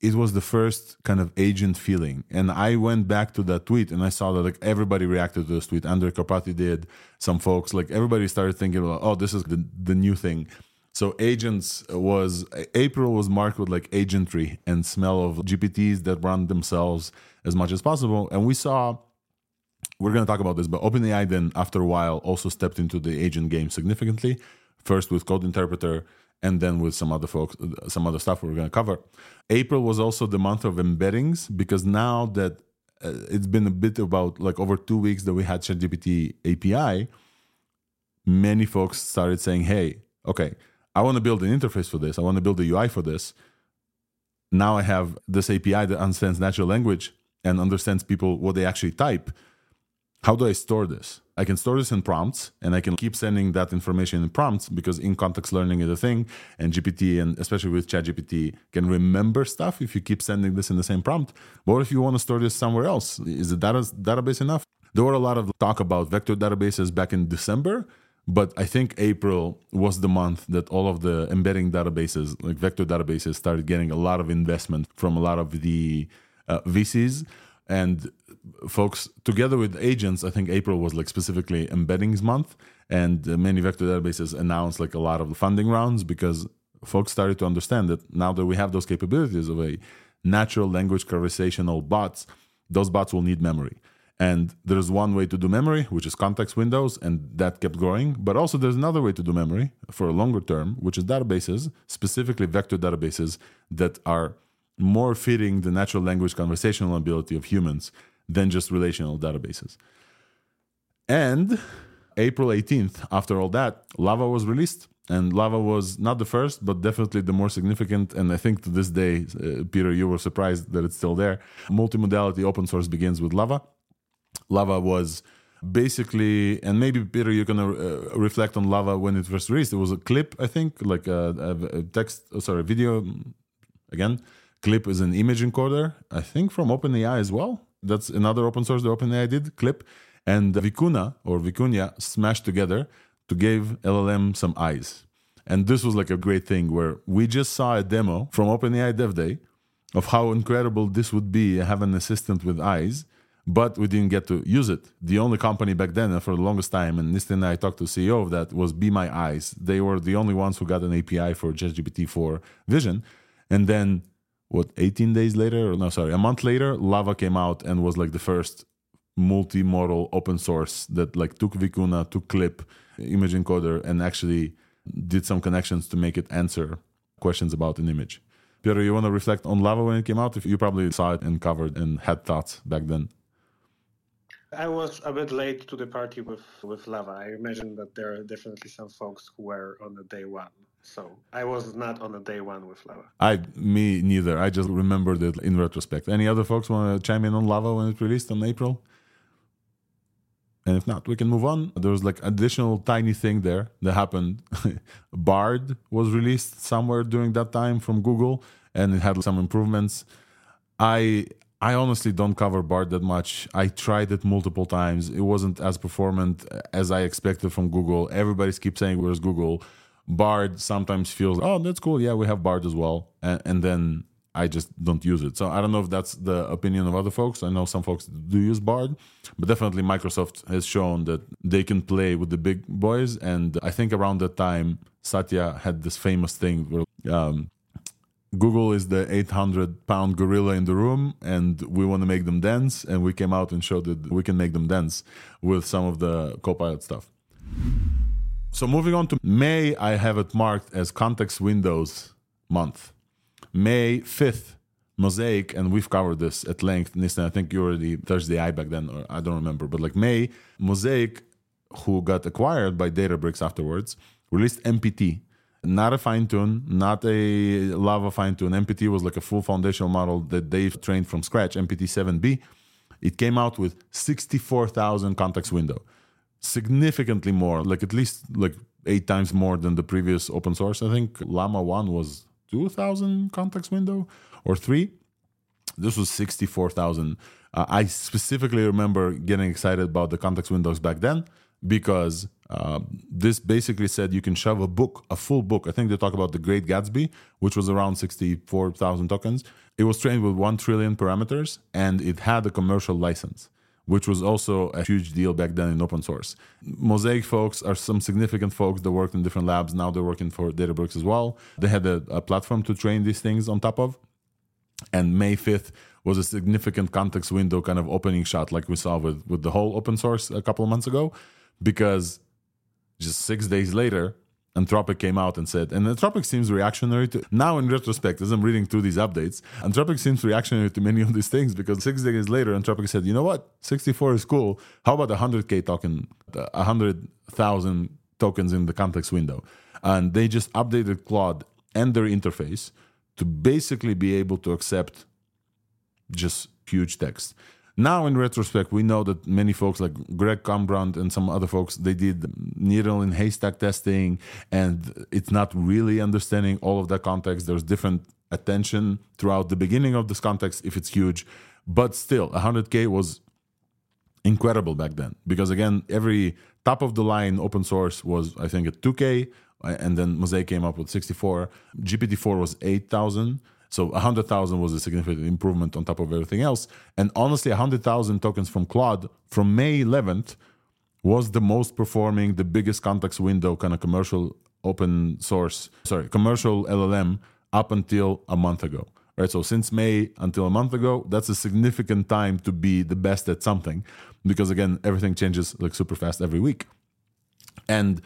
it was the first kind of agent feeling. And I went back to that tweet and I saw that like everybody reacted to this tweet. Andre Karpathy did, some folks, like everybody started thinking about, oh, this is the, the new thing. So agents was, April was marked with like agentry and smell of G P Ts that run themselves as much as possible. And we saw, we're going to talk about this, but OpenAI then after a while also stepped into the agent game significantly, first with Code Interpreter and then with some other folks, some other stuff we're going to cover. April was also the month of embeddings, because now that it's been a bit about like over two weeks that we had ChatGPT A P I, many folks started saying, hey, okay, I want to build an interface for this. I want to build a U I for this. Now I have this A P I that understands natural language and understands people, what they actually type. How do I store this? I can store this in prompts, and I can keep sending that information in prompts, because in-context learning is a thing, and G P T, and especially with ChatGPT, can remember stuff if you keep sending this in the same prompt. But if you want to store this somewhere else, is the data, database enough? There were a lot of talk about vector databases back in December, but I think April was the month that all of the embedding databases, like vector databases, started getting a lot of investment from a lot of the uh, V Cs. and folks together with agents. I think April was like specifically embeddings month, and many vector databases announced like a lot of the funding rounds because folks started to understand that now that we have those capabilities of a natural language conversational bots, those bots will need memory. And there's one way to do memory, which is context windows, and that kept growing. But also there's another way to do memory for a longer term, which is databases, specifically vector databases that are more fitting the natural language conversational ability of humans than just relational databases. And April eighteenth, after all that, Lava was released. And Lava was not the first, but definitely the more significant. And I think to this day, uh, Peter, you were surprised that it's still there. Multimodality open source begins with Lava. Lava was basically, and maybe, Peter, you're going to uh, reflect on Lava when it was released. It was a clip, I think, like a, a text, oh, sorry, video. Again, clip is an image encoder, I think from OpenAI as well. That's another open source that OpenAI did, clip. And Vicuna or Vicuña smashed together to give L L M some eyes. And this was like a great thing where we just saw a demo from OpenAI Dev Day of how incredible this would be, have an assistant with eyes, but we didn't get to use it. The only company back then, and for the longest time, and Nitin and I talked to the C E O of that, was Be My Eyes. They were the only ones who got an A P I for ChatGPT four Vision. And then, what, eighteen days later? Or no, sorry, a month later, Lava came out and was like the first multimodal open source that like took Vicuna, took Clip, image encoder, and actually did some connections to make it answer questions about an image. Piero, you want to reflect on Lava when it came out? If you probably saw it and covered and had thoughts back then. I was a bit late to the party with, with Lava. I imagine that there are definitely some folks who were on the day one. So I was not on the day one with Lava. I, me neither. I just remembered it in retrospect. Any other folks want to chime in on Lava when it released in April? And if not, we can move on. There was like additional tiny thing there that happened. Bard was released somewhere during that time from Google, and it had some improvements. I... I honestly don't cover Bard that much. I tried it multiple times. It wasn't as performant as I expected from Google. Everybody keeps saying, where's Google? Bard sometimes feels, oh, that's cool. Yeah, we have Bard as well. And, and then I just don't use it. So I don't know if that's the opinion of other folks. I know some folks do use Bard, but definitely Microsoft has shown that they can play with the big boys. And I think around that time, Satya had this famous thing where... Um, Google is the eight hundred pound gorilla in the room, and we want to make them dance. And we came out and showed that we can make them dance with some of the Copilot stuff. So moving on to May, I have it marked as Context Windows month. May fifth, Mosaic, and we've covered this at length. Nitin, I think you already touched the eye back then, or I don't remember. But like May, Mosaic, who got acquired by Databricks afterwards, released M P T. Not a fine-tune, not a Lava fine-tune. M P T was like a full foundational model that they've trained from scratch, M P T seven B. It came out with sixty-four thousand context window. Significantly more, like at least like eight times more than the previous open source. I think Llama one was two thousand context window or three. This was sixty-four thousand. Uh, I specifically remember getting excited about the context windows back then because... Uh, this basically said you can shove a book, a full book. I think they talk about The Great Gatsby, which was around sixty-four thousand tokens. It was trained with one trillion parameters, and it had a commercial license, which was also a huge deal back then in open source. Mosaic folks are some significant folks that worked in different labs. Now they're working for Databricks as well. They had a, a platform to train these things on top of. And May fifth was a significant context window kind of opening shot like we saw with, with the whole open source a couple of months ago, because... just six days later, Anthropic came out and said, and Anthropic seems reactionary to, now in retrospect, as I'm reading through these updates, Anthropic seems reactionary to many of these things because six days later, Anthropic said, you know what, sixty-four is cool. How about one hundred K token, one hundred thousand tokens in the context window? And they just updated Claude and their interface to basically be able to accept just huge text. Now, in retrospect, we know that many folks like Greg Cambrand and some other folks, they did needle in haystack testing, and it's not really understanding all of that context. There's different attention throughout the beginning of this context if it's huge. But still, one hundred K was incredible back then because, again, every top-of-the-line open source was, I think, at two K, and then Mosaic came up with sixty-four. G P T four was eight thousand. So one hundred thousand was a significant improvement on top of everything else. And honestly, one hundred thousand tokens from Claude from May eleventh was the most performing, the biggest context window kind of commercial open source, sorry, commercial L L M up until a month ago. Right, so since May until a month ago, that's a significant time to be the best at something, because again, everything changes like super fast every week. And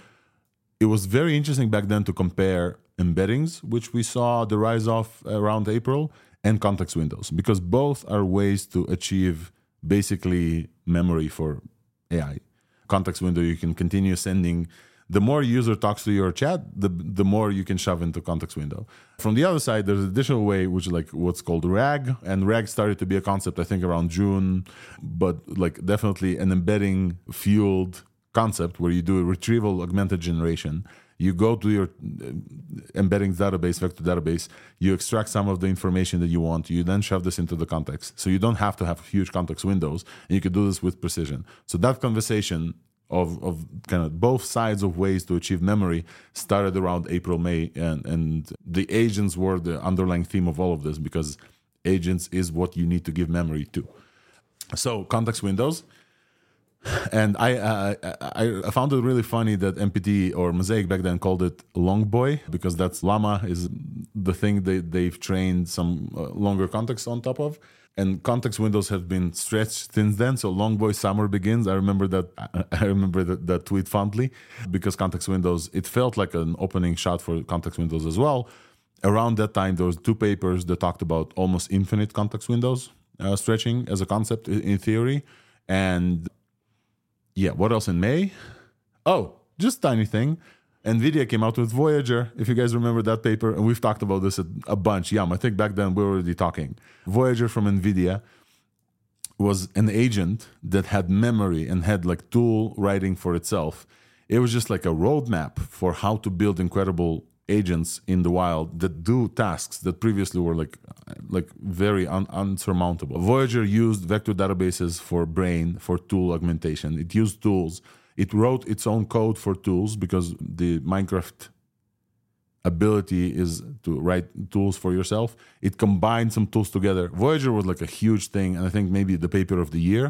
it was very interesting back then to compare embeddings, which we saw the rise of around April, and context windows, because both are ways to achieve basically memory for A I. Context window, you can continue sending. The more user talks to your chat, the the more you can shove into context window. From the other side, there's an additional way, which is like what's called RAG. And RAG started to be a concept, I think, around June, but like definitely an embedding fueled concept where you do a retrieval augmented generation. You go to your embeddings database, vector database, you extract some of the information that you want, you then shove this into the context. So you don't have to have huge context windows, and you can do this with precision. So that conversation Of, of kind of both sides of ways to achieve memory started around April, May, and, and the agents were the underlying theme of all of this, because agents is what you need to give memory to. So context windows. And I uh, I, I found it really funny that M P T or Mosaic back then called it Longboy, because that's llama is the thing they, they've trained some uh, longer context on top of. And context windows have been stretched since then. So Longboy summer begins. I remember that. I remember that, that tweet fondly, because context windows, it felt like an opening shot for context windows as well. Around that time, there was two papers that talked about almost infinite context windows uh, stretching as a concept in theory. And yeah, what else in May? Oh, just tiny thing. NVIDIA came out with Voyager, if you guys remember that paper. And we've talked about this a, a bunch. Yum, I think back then we were already talking. Voyager from NVIDIA was an agent that had memory and had like tool writing for itself. It was just like a roadmap for how to build incredible agents in the wild that do tasks that previously were like like very un- unsurmountable. Voyager used vector databases for brain, for tool augmentation. It used tools. It wrote its own code for tools, because the Minecraft ability is to write tools for yourself. It combined some tools together. Voyager was like a huge thing, and I think maybe the paper of the year,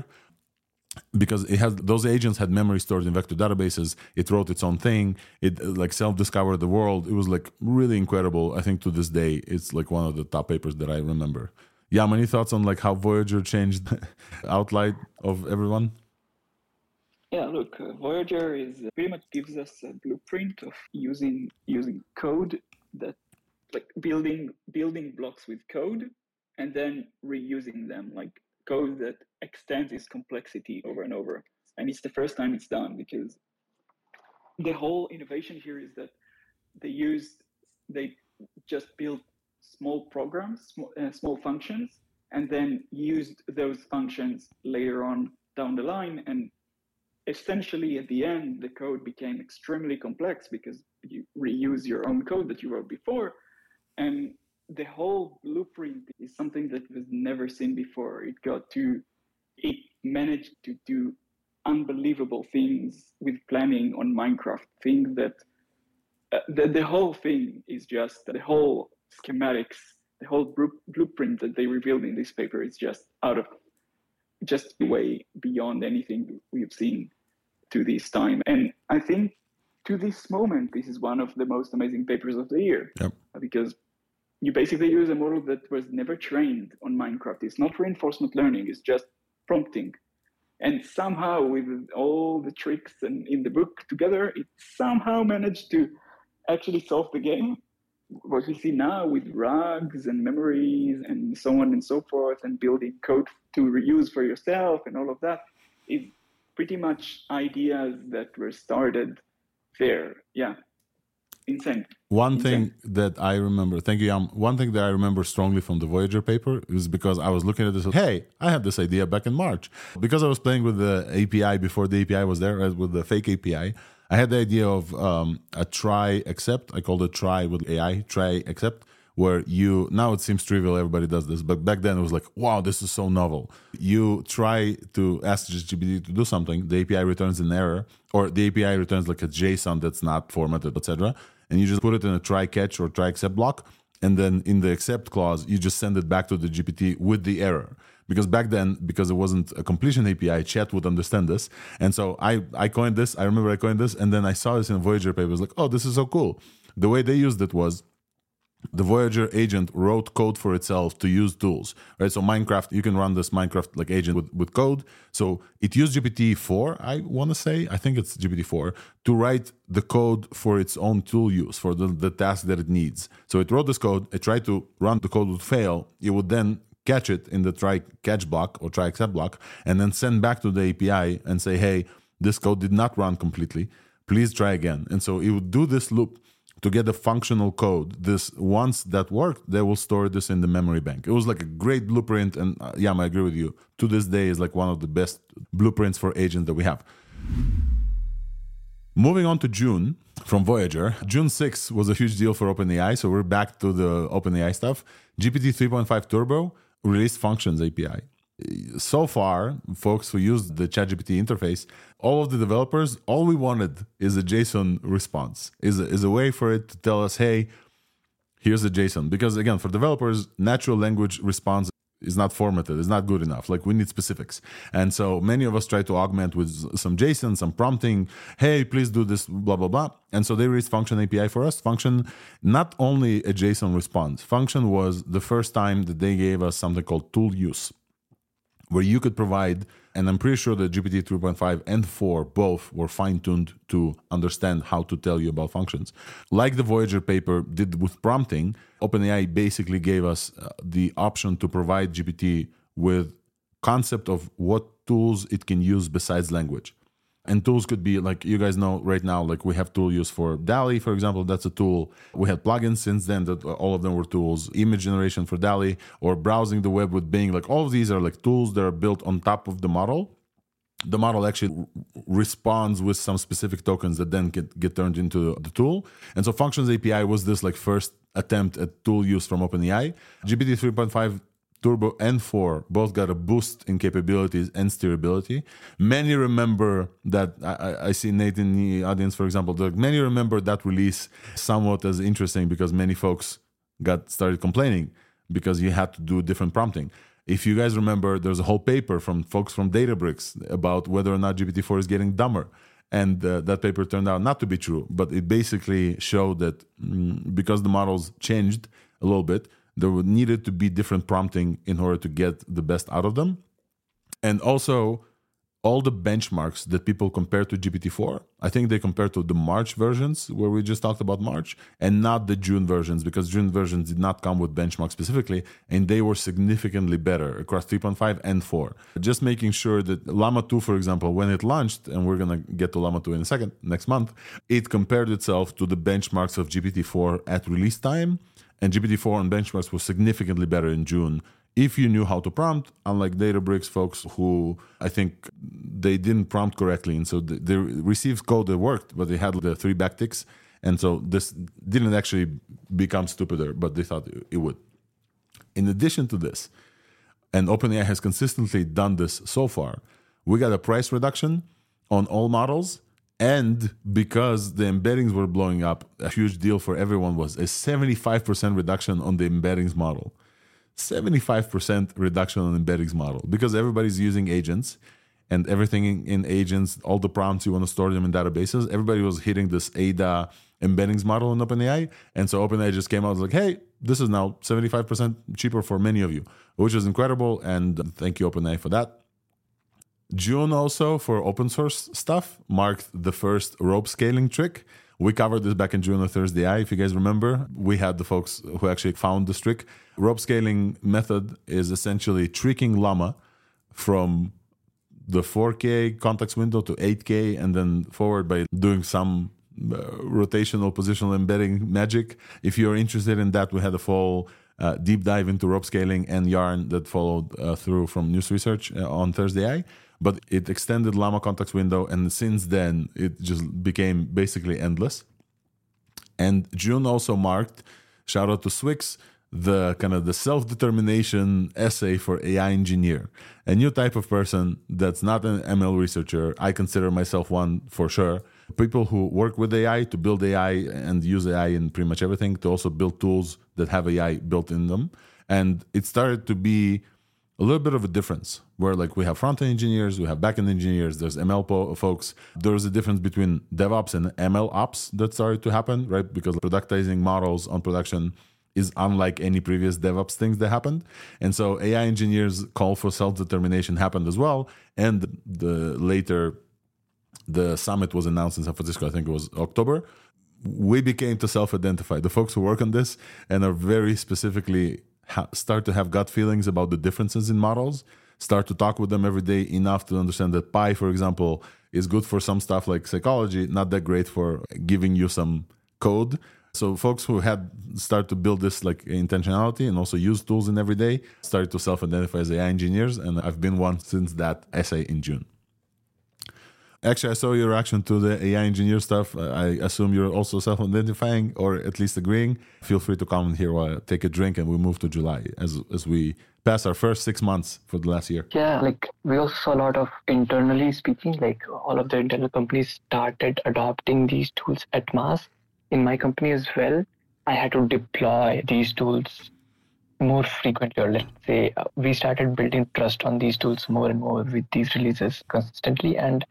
because it has those agents had memory stored in vector databases. It wrote its own thing. It like self-discovered the world. It was like really incredible. I think to this day, it's like one of the top papers that I remember. Yeah, any thoughts on like how Voyager changed the outline of everyone? Yeah, look, uh, Voyager is uh, pretty much gives us a blueprint of using using code, that like building building blocks with code and then reusing them, like code that extends its complexity over and over. And it's the first time it's done, because the whole innovation here is that they use they just built small programs, small, uh, small functions, and then used those functions later on down the line. And essentially, at the end, the code became extremely complex because you reuse your own code that you wrote before. And the whole blueprint is something that was never seen before. It got to, it managed to do unbelievable things with planning on Minecraft, things that uh, the, the whole thing is just, the whole schematics, the whole br- blueprint that they revealed in this paper is just out of, just way beyond anything we've seen to this time. And I think to this moment, this is one of the most amazing papers of the year. Yep. Because you basically use a model that was never trained on Minecraft. It's not reinforcement learning, it's just prompting. And somehow, with all the tricks and in the book together, it somehow managed to actually solve the game. What we see now with rugs and memories and so on and so forth, and building code to reuse for yourself and all of that, is pretty much ideas that were started there. Yeah. Insane. One Insane. thing that I remember, thank you, Yam. One thing that I remember strongly from the Voyager paper is because I was looking at this, hey, I had this idea back in March. Because I was playing with the A P I before the A P I was there, with the fake A P I, I had the idea of um, a try except. I called it try with A I, try except, where you, now it seems trivial, everybody does this, but back then it was like, wow, this is so novel. You try to ask G P T to do something, the A P I returns an error, or the A P I returns like a JSON that's not formatted, et cetera. And you just put it in a try catch or try except block, And then in the accept clause, you just send it back to the G P T with the error. Because back then, because it wasn't a completion A P I, chat would understand this. And so I, I coined this. I remember I coined this. And then I saw this in Voyager papers. Like, oh, this is so cool. The way they used it was the Voyager agent wrote code for itself to use tools. Right? So Minecraft, you can run this Minecraft like agent with, with code. So it used G P T four, I want to say. I think it's G P T four, to write the code for its own tool use, for the, the task that it needs. So it wrote this code. It tried to run. The code would fail. It would then catch it in the try catch block or try accept block, and then send back to the A P I and say, hey, this code did not run completely. Please try again. And so it would do this loop to get the functional code. This once that worked, they will store this in the memory bank. It was like a great blueprint. And uh, yeah, I agree with you. To this day is like one of the best blueprints for agents that we have. Moving on to June from Voyager. June sixth was a huge deal for OpenAI. So we're back to the OpenAI stuff. G P T three point five Turbo released Functions A P I. So far, folks who used the ChatGPT interface, all of the developers, all we wanted is a JSON response, is a, is a way for it to tell us, hey, here's a JSON. Because again, for developers, natural language response is not formatted, it's not good enough. Like, we need specifics. And so many of us try to augment with some JSON, some prompting, hey, please do this, blah, blah, blah. And so they released Function A P I for us. Function, not only a JSON response, Function was the first time that they gave us something called tool use, where you could provide, and I'm pretty sure that G P T three point five and four both were fine-tuned to understand how to tell you about functions. Like the Voyager paper did with prompting, OpenAI basically gave us the option to provide G P T with concept of what tools it can use besides language. And tools could be, like, you guys know right now, like, we have tool use for DALL-E, for example. That's a tool. We had plugins since then that all of them were tools. Image generation for DALL-E, or browsing the web with Bing. Like, all of these are like tools that are built on top of the model. The model actually responds with some specific tokens that then get, get turned into the tool. And so Functions A P I was this like first attempt at tool use from OpenAI. G P T three point five Turbo and four both got a boost in capabilities and steerability. Many remember that, I, I see Nate in the audience, for example, that many remember that release somewhat as interesting because many folks got started complaining because you had to do different prompting. If you guys remember, there's a whole paper from folks from Databricks about whether or not G P T four is getting dumber. And uh, that paper turned out not to be true, but it basically showed that mm, because the models changed a little bit, there would needed to be different prompting in order to get the best out of them. And also, all the benchmarks that people compare to G P T four, I think they compare to the March versions, where we just talked about March, and not the June versions, because June versions did not come with benchmarks specifically, and they were significantly better across three point five and four. Just making sure that Llama two, for example, when it launched, and we're going to get to Llama two in a second, next month, it compared itself to the benchmarks of G P T four at release time. And G P T four on benchmarks was significantly better in June if you knew how to prompt, unlike Databricks folks who, I think, they didn't prompt correctly. And so they received code that worked, but they had the three backticks. And so this didn't actually become stupider, but they thought it would. In addition to this, and OpenAI has consistently done this so far, we got a price reduction on all models. And because the embeddings were blowing up, a huge deal for everyone was a seventy-five percent reduction on the embeddings model. seventy-five percent reduction on embeddings model. Because everybody's using agents and everything in agents, all the prompts, you want to store them in databases. Everybody was hitting this A D A embeddings model in OpenAI. And so OpenAI just came out like, hey, this is now seventy-five percent cheaper for many of you, which is incredible. And thank you, OpenAI, for that. June also for open source stuff marked the first rope scaling trick. We covered this back in June on Thursday. If you guys remember, we had the folks who actually found this trick. Rope scaling method is essentially tricking Llama from the four K context window to eight K and then forward by doing some uh, rotational positional embedding magic. If you're interested in that, we had a full uh, deep dive into rope scaling and yarn that followed uh, through from news research uh, on Thursday. But it extended Llama context window, and since then, it just became basically endless. And June also marked, shout out to Swix, the kind of the self-determination essay for A I engineer, a new type of person that's not an M L researcher. I consider myself one for sure. People who work with A I to build A I and use A I in pretty much everything, to also build tools that have A I built in them. And it started to be a little bit of a difference where, like, we have front-end engineers, we have back-end engineers, there's M L po- folks. There's a difference between DevOps and M L ops that started to happen, right? Because productizing models on production is unlike any previous DevOps things that happened. And so A I engineers' call for self-determination happened as well. And the later, the summit was announced in San Francisco, I think it was October. We became to self-identify. The folks who work on this and are very specifically start to have gut feelings about the differences in models, start to talk with them every day enough to understand that Pi, for example, is good for some stuff like psychology, not that great for giving you some code. So folks who had started to build this like intentionality and also use tools in every day started to self-identify as A I engineers, and I've been one since that essay in June. Actually, I saw your reaction to the A I engineer stuff. I assume you're also self-identifying or at least agreeing. Feel free to comment here while I take a drink and we move to July as as we pass our first six months for the last year. Yeah, like we also saw a lot of internally speaking, like all of the internal companies started adopting these tools at mass. In my company as well, I had to deploy these tools more frequently, or let's say we started building trust on these tools more and more with these releases consistently. And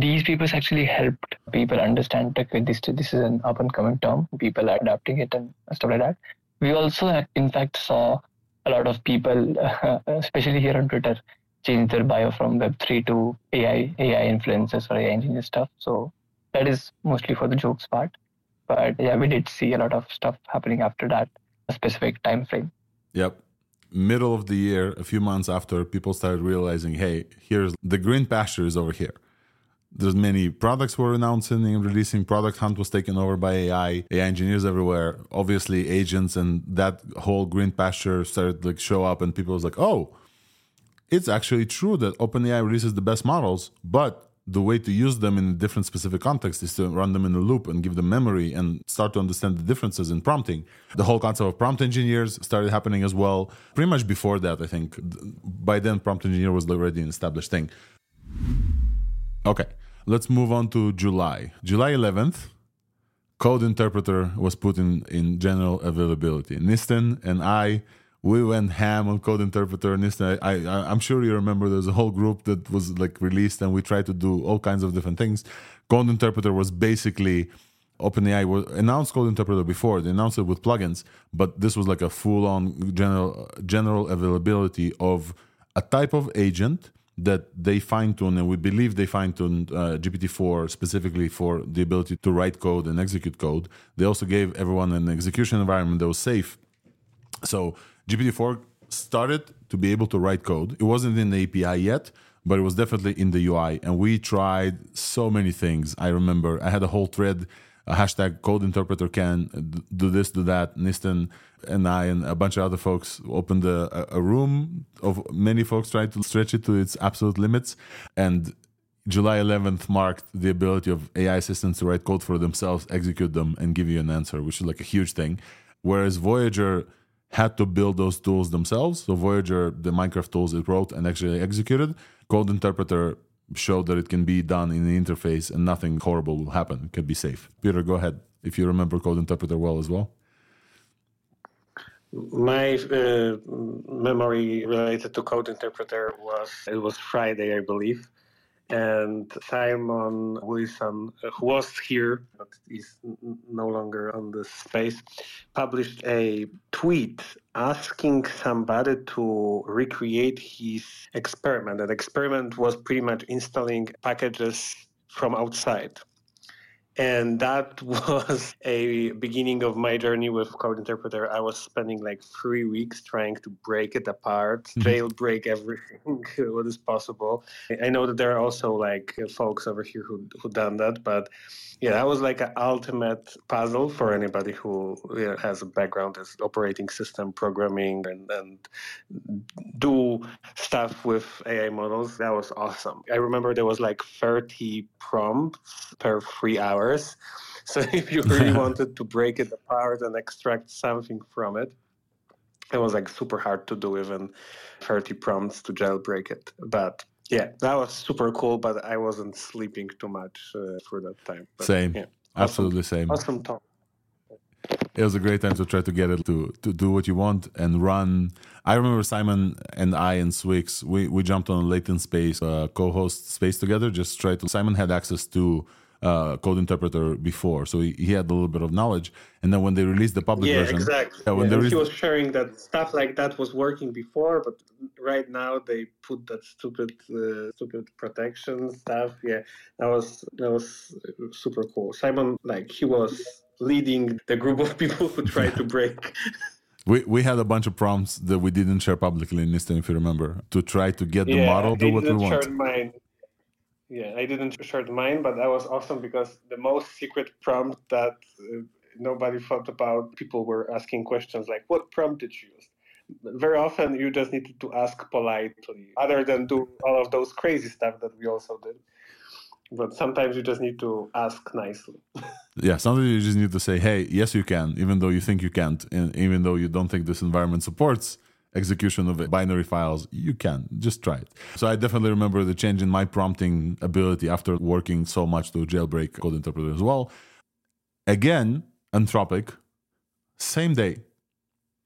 these people actually helped people understand tech. This, this is an up-and-coming term. People are adapting it and stuff like that. We also, in fact, saw a lot of people, especially here on Twitter, change their bio from Web three to A I, A I influencers or A I engineer stuff. So that is mostly for the jokes part. But yeah, we did see a lot of stuff happening after that specific time frame. Yep. Middle of the year, a few months after, people started realizing, hey, here's the green pasture is over here. There's many products were announcing and releasing. Product Hunt was taken over by A I, A I engineers everywhere, obviously agents, and that whole green pasture started to like, show up, and people was like, oh, it's actually true that OpenAI releases the best models, but the way to use them in a different specific context is to run them in a loop and give them memory and start to understand the differences in prompting. The whole concept of prompt engineers started happening as well. Pretty much before that, I think. By then, prompt engineer was already an established thing. Okay. Let's move on to July. July eleventh, Code Interpreter was put in, in general availability. Nisten and I, we went ham on Code Interpreter. Nisten, I, I, I'm sure you remember there's a whole group that was like released and we tried to do all kinds of different things. Code Interpreter was basically, OpenAI was, announced Code Interpreter before. They announced it with plugins, but this was like a full-on general general availability of a type of agent that they fine-tune, and we believe they fine-tuned uh, G P T four specifically for the ability to write code and execute code. They also gave everyone an execution environment that was safe. So G P T four started to be able to write code. It wasn't in the A P I yet, but it was definitely in the U I. And we tried so many things. I remember I had a whole thread, a hashtag Code Interpreter can do this, do that. Nisten and I and a bunch of other folks opened a, a room of many folks trying to stretch it to its absolute limits. And July eleventh marked the ability of A I assistants to write code for themselves, execute them, and give you an answer, which is like a huge thing. Whereas Voyager had to build those tools themselves. So Voyager, the Minecraft tools it wrote and actually executed, Code Interpreter showed that it can be done in the interface and nothing horrible will happen. It can be safe. Peter, go ahead, if you remember Code Interpreter well as well. My uh, memory related to Code Interpreter was, it was Friday, I believe. And Simon Wilson, who was here, but is no longer on the space, published a tweet asking somebody to recreate his experiment. That experiment was pretty much installing packages from outside. And that was a beginning of my journey with Code Interpreter. I was spending like three weeks trying to break it apart, mm-hmm. jailbreak everything what is possible. I know that there are also like folks over here who who done that, but yeah, that was like an ultimate puzzle for anybody who yeah, has a background as operating system programming and, and do stuff with A I models. That was awesome. I remember there was like thirty prompts per three hours. So if you really wanted to break it apart and extract something from it, it was like super hard to do even thirty prompts to jailbreak it. But yeah, that was super cool, but I wasn't sleeping too much uh, for that time. But, same. Yeah, absolutely awesome, same. Awesome talk. It was a great time to try to get it to, to do what you want and run. I remember Simon and I and Swix, we, we jumped on Latent Space, uh, co-host space together, just try to. Simon had access to uh, Code Interpreter before, so he, he had a little bit of knowledge. And then when they released the public yeah, version. Exactly. Yeah, exactly. Re- he was sharing that stuff like that was working before, but right now they put that stupid uh, stupid protection stuff. Yeah, that was that was super cool. Simon, like, he was leading the group of people who tried to break. We we had a bunch of prompts that we didn't share publicly in Istio, if you remember, to try to get yeah, the model, do what we want. I didn't share mine. Yeah, I didn't share mine, but that was awesome because the most secret prompt that uh, nobody thought about, people were asking questions like, what prompt did you use? Very often you just needed to ask politely, other than do all of those crazy stuff that we also did. But sometimes you just need to ask nicely. Yeah, sometimes you just need to say, hey, yes, you can, even though you think you can't. And even though you don't think this environment supports execution of binary files, you can. Just try it. So I definitely remember the change in my prompting ability after working so much to jailbreak Code Interpreter as well. Again, Anthropic, same day.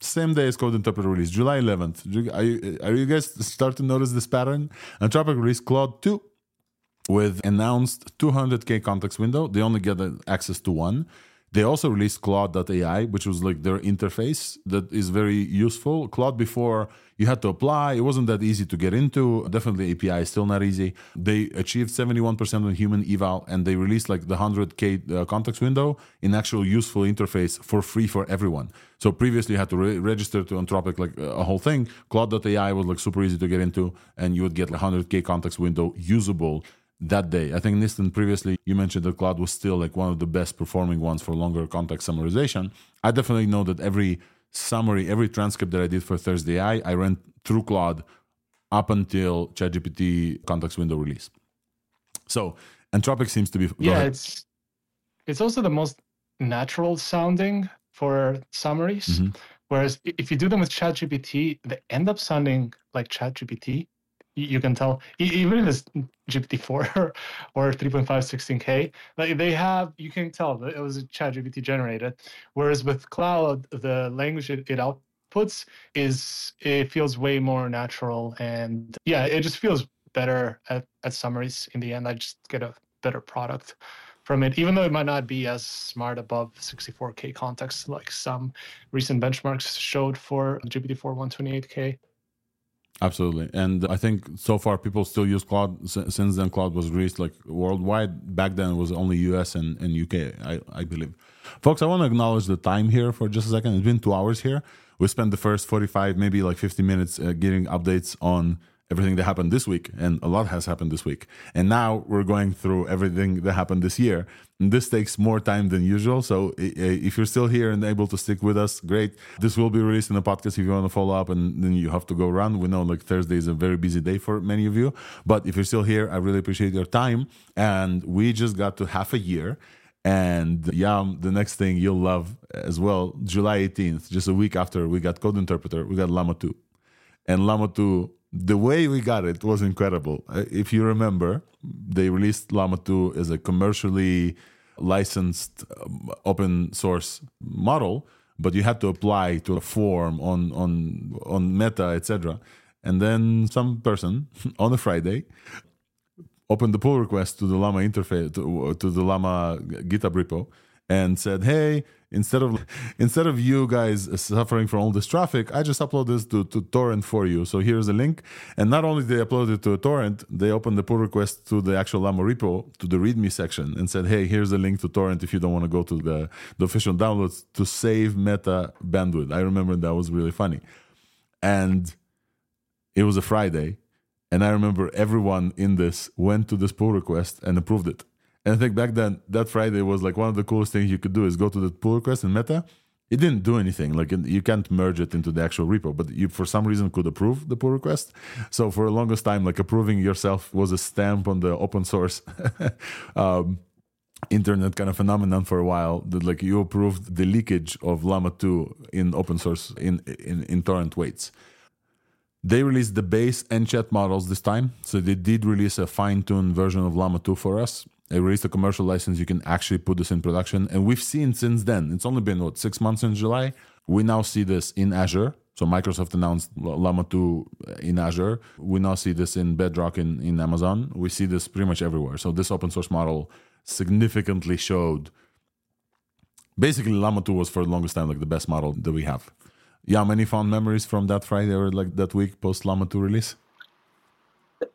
Same day as Code Interpreter release, July eleventh. Are you, are you guys starting to notice this pattern? Anthropic released Claude two. With announced two hundred thousand context window. They only get access to one. They also released Claude dot A I, which was like their interface that is very useful. Claude before, you had to apply. It wasn't that easy to get into. Definitely A P I is still not easy. They achieved seventy-one percent on human eval, and they released like the one hundred thousand uh, context window in actual useful interface for free for everyone. So previously you had to re- register to Anthropic like a whole thing. Claude dot A I was like super easy to get into, and you would get like one hundred thousand context window usable that day. I think, Nistan, previously you mentioned that Claude was still like one of the best performing ones for longer context summarization. I definitely know that every summary, every transcript that I did for Thursday A I, I ran through Claude up until ChatGPT context window release. So Anthropic seems to be... Yeah, it's, it's also the most natural sounding for summaries. Mm-hmm. Whereas if you do them with ChatGPT, they end up sounding like ChatGPT. You can tell, even if it's G P T four or three point five, sixteen K, like they have, you can tell that it was a ChatGPT generated. Whereas with Claude, the language it, it outputs is, it feels way more natural. And yeah, it just feels better at, at summaries in the end. I just get a better product from it, even though it might not be as smart above sixty-four K context, like some recent benchmarks showed for G P T four one twenty-eight K. Absolutely. And I think so far people still use Claude. Since then, Claude was released like worldwide. Back then, it was only U S and, and U K, I, I believe. Folks, I want to acknowledge the time here for just a second. It's been two hours here. We spent the first forty-five, maybe like fifty minutes uh, getting updates on everything that happened this week. And a lot has happened this week. And now we're going through everything that happened this year. And this takes more time than usual. So if you're still here and able to stick with us, great. This will be released in the podcast if you want to follow up, and then you have to go around. We know like Thursday is a very busy day for many of you. But if you're still here, I really appreciate your time. And we just got to half a year. And yeah, the next thing you'll love as well, July eighteenth, just a week after, we got Code Interpreter, we got Llama two. And Llama two, the way we got it was incredible. If you remember, they released Llama two as a commercially licensed open source model, but you had to apply to a form on on on Meta, et cetera. And then some person on a Friday opened the pull request to the Llama interface to, to the Llama GitHub repo and said, "Hey, Instead of instead of you guys suffering from all this traffic, I just upload this to, to torrent for you. So here's a link." And not only did they upload it to a torrent, they opened the pull request to the actual Llama repo, to the README section, and said, "Hey, here's a link to torrent if you don't want to go to the, the official downloads to save Meta bandwidth." I remember that was really funny. And it was a Friday. And I remember everyone in this went to this pull request and approved it. And I think back then, that Friday was like one of the coolest things you could do is go to the pull request in Meta. It didn't do anything. Like you can't merge it into the actual repo, but you for some reason could approve the pull request. So for the longest time, like approving yourself was a stamp on the open source um, internet kind of phenomenon for a while, that like you approved the leakage of Llama two in open source, in, in, in torrent weights. They released the base and chat models this time. So they did release a fine-tuned version of Llama two for us. They released a commercial license. You can actually put this in production. And we've seen since then, it's only been, what, six months in July? We now see this in Azure. So Microsoft announced Llama two in Azure. We now see this in Bedrock in, in Amazon. We see this pretty much everywhere. So this open source model significantly showed. Basically, Llama two was for the longest time like the best model that we have. Yeah, many fond memories from that Friday or like that week post Llama two release.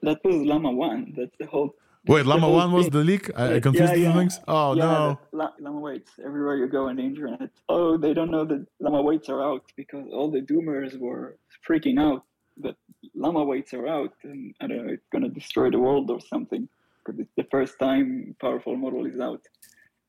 That was Llama one. That's the whole. Wait, Llama one was the leak? I, I confused yeah, yeah. the things? Oh, yeah, no. The, Llama weights, everywhere you go on the internet. Oh, they don't know that Llama weights are out because all the doomers were freaking out that Llama weights are out and I don't know, it's going to destroy the world or something because it's the first time powerful model is out.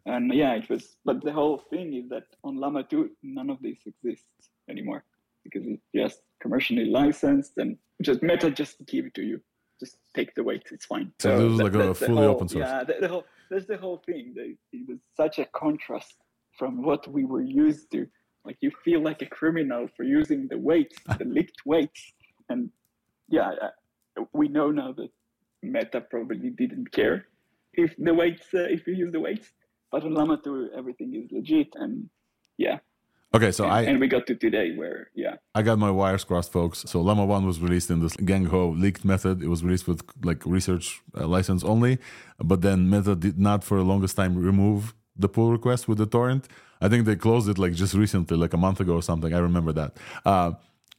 And yeah, it was, but the whole thing is that on Llama two, none of this exists anymore because it's just commercially licensed and just Meta just give it to you. Just take the weights, it's fine. So, so this was that, like a fully whole, open source. Yeah, the, the whole, that's the whole thing. The, it was such a contrast from what we were used to. Like you feel like a criminal for using the weights, the leaked weights. And yeah, we know now that Meta probably didn't care if the weights, uh, if you use the weights. But on Llama two, everything is legit and yeah. Okay, so and, I... And we got to today where, yeah. I got my wires crossed, folks. So Llama one was released in this gang-ho leaked method. It was released with, like, research uh, license only. But then Meta did not, for the longest time, remove the pull request with the torrent. I think they closed it, like, just recently, like a month ago or something. I remember that. Uh,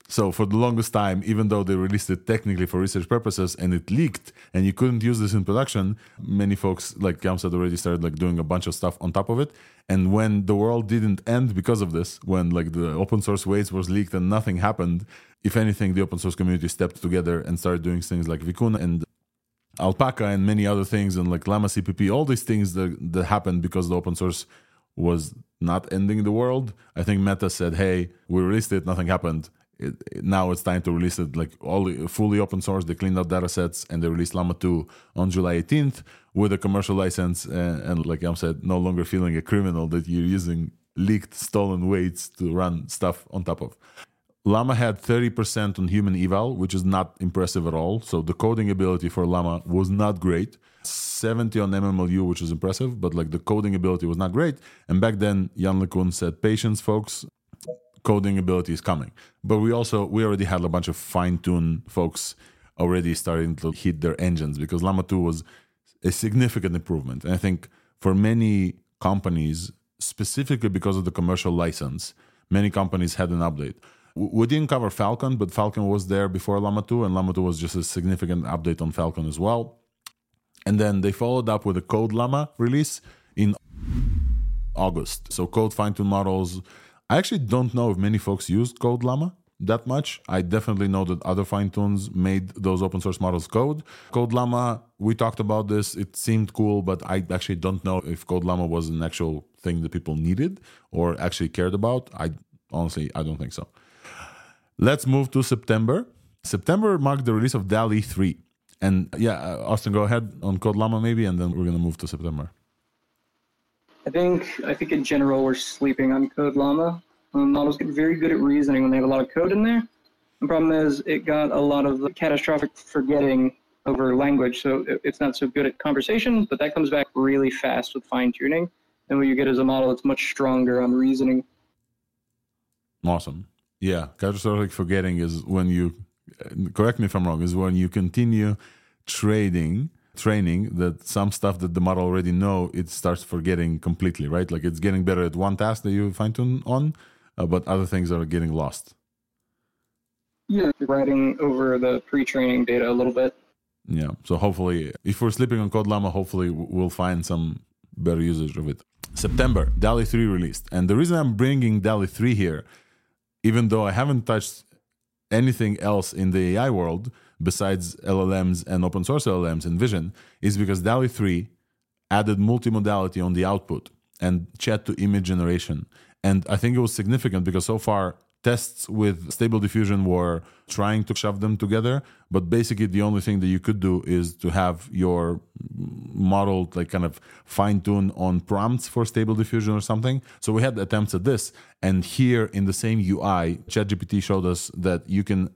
so for the longest time, even though they released it technically for research purposes and it leaked and you couldn't use this in production, many folks, like Kamsa, had already started, like, doing a bunch of stuff on top of it. And when the world didn't end because of this, when like the open source weights was leaked and nothing happened, if anything, the open source community stepped together and started doing things like Vicuna and Alpaca and many other things and like Llama C P P, all these things that, that happened because the open source was not ending the world. I think Meta said, hey, we released it, nothing happened. It, it, now it's time to release it like all fully open source. They cleaned up data sets and they released Llama two on July eighteenth with a commercial license and, and like Yam said, no longer feeling a criminal that you're using leaked stolen weights to run stuff on top of. Llama had thirty percent on human eval, which is not impressive at all. So the coding ability for Llama was not great. seventy on M M L U, which is impressive, but like the coding ability was not great. And back then, Jan LeCun said, patience, folks. Coding ability is coming. But we also, we already had a bunch of fine-tuned folks already starting to hit their engines because Llama two was a significant improvement. And I think for many companies, specifically because of the commercial license, many companies had an update. We didn't cover Falcon, but Falcon was there before Llama two, and Llama two was just a significant update on Falcon as well. And then they followed up with a Code Llama release in August. So Code fine-tuned models. I actually don't know if many folks used Code Llama that much. I definitely know that other fine-tunes made those open source models code. Code Llama, we talked about this. It seemed cool, but I actually don't know if Code Llama was an actual thing that people needed or actually cared about. I honestly, I don't think so. Let's move to September. September marked the release of D A L L E three. And yeah, Austin, go ahead on Code Llama maybe, and then we're going to move to September. I think I think in general we're sleeping on Code Llama. Um, models get very good at reasoning when they have a lot of code in there. The problem is it got a lot of catastrophic forgetting over language, so it, it's not so good at conversation, but that comes back really fast with fine-tuning. And what you get is a model that's much stronger on reasoning. Awesome. Yeah, catastrophic forgetting is when you, correct me if I'm wrong, is when you continue trading training that some stuff that the model already know, it starts forgetting completely, right? Like it's getting better at one task that you fine-tune on, uh, but other things are getting lost. Yeah, writing over the pre-training data a little bit. Yeah, so hopefully, if we're sleeping on Code Llama, hopefully we'll find some better usage of it. September, D A L L E three released. And the reason I'm bringing D A L L E three here, even though I haven't touched anything else in the A I world, besides L L Ms and open source L L Ms and vision, is because D A L L E three added multimodality on the output and chat to image generation. And I think it was significant because so far tests with Stable Diffusion were trying to shove them together, but basically the only thing that you could do is to have your model like kind of fine-tune on prompts for Stable Diffusion or something. So we had attempts at this, and here in the same U I, ChatGPT showed us that you can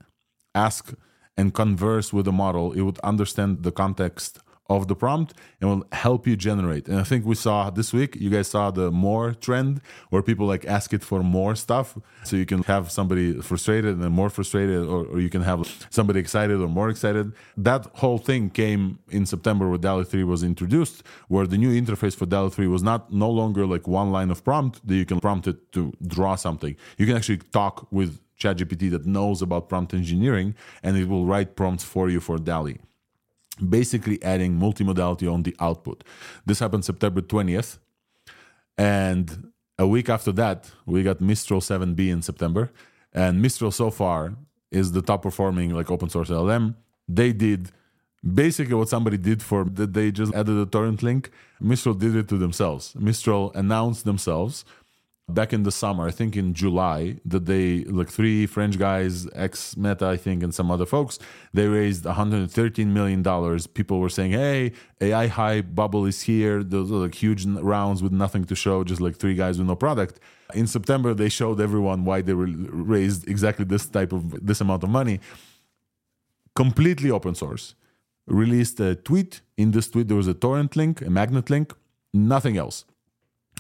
ask and converse with the model. It would understand the context of the prompt and will help you generate. And I think we saw this week, you guys saw the more trend where people like ask it for more stuff. So you can have somebody frustrated and more frustrated, or, or you can have somebody excited or more excited. That whole thing came in September where DALL-E three was introduced, where the new interface for DALL-E three was not no longer like one line of prompt that you can prompt it to draw something. You can actually talk with ChatGPT that knows about prompt engineering, and it will write prompts for you for DALL-E, basically adding multimodality on the output. This happened September twentieth. And a week after that, we got Mistral seven B in September. And Mistral so far is the top performing like open source L L M. They did basically what somebody did for, that they just added a torrent link. Mistral did it to themselves. Mistral announced themselves back in the summer, I think in July, that they, like three French guys, ex-Meta, I think, and some other folks, they raised one hundred thirteen million dollars. People were saying, hey, A I hype bubble is here. Those are like huge rounds with nothing to show, just like three guys with no product. In September, they showed everyone why they raised exactly this type of, this amount of money. Completely open source. Released a tweet. In this tweet, there was a torrent link, a magnet link, nothing else.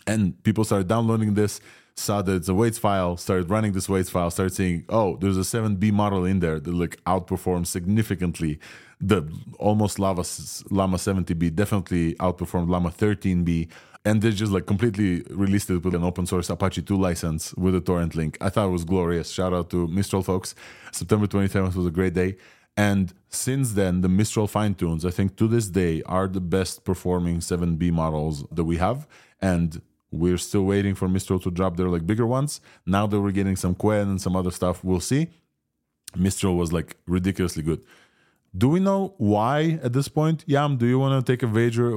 And people started downloading this, saw that it's a weights file, started running this weights file, started saying, oh, there's a seven B model in there that like outperforms significantly the almost Llama seventy B, definitely outperformed Llama thirteen B. And they just like completely released it with an open source Apache two license with a torrent link. I thought it was glorious. Shout out to Mistral folks. September twenty-seventh was a great day. And since then, the Mistral fine-tunes, I think to this day, are the best performing seven B models that we have. And we're still waiting for Mistral to drop their like bigger ones. Now that we're getting some Qwen and some other stuff, we'll see. Mistral was like ridiculously good. Do we know why at this point? Yam, do you want to take a wager,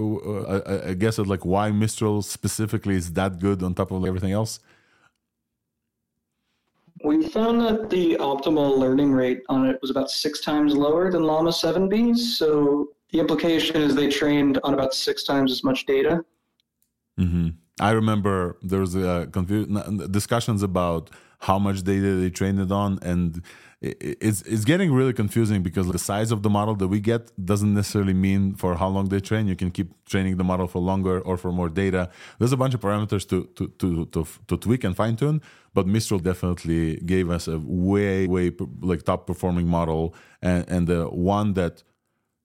a guess at like why Mistral specifically is that good on top of everything else? We found that the optimal learning rate on it was about six times lower than Llama seven B. So the implication is they trained on about six times as much data. Mm-hmm. I remember there was a confu- discussions about how much data they trained it on, and it's it's getting really confusing because the size of the model that we get doesn't necessarily mean for how long they train. You can keep training the model for longer or for more data. There's a bunch of parameters to to to to, to tweak and fine tune, but Mistral definitely gave us a way way like top performing model, and and the one that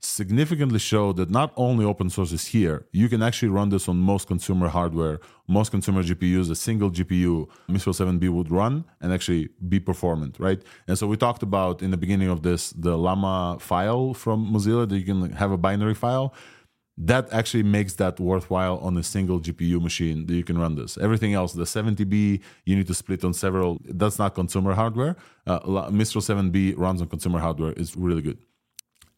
significantly show that not only open source is here, you can actually run this on most consumer hardware, most consumer G P Us, a single G P U, Mistral seven B would run and actually be performant, right? And so we talked about in the beginning of this, the Llama file from Mozilla that you can have a binary file. That actually makes that worthwhile on a single G P U machine that you can run this. Everything else, the seventy B, you need to split on several. That's not consumer hardware. Uh, Mistral seven B runs on consumer hardware. It's really good.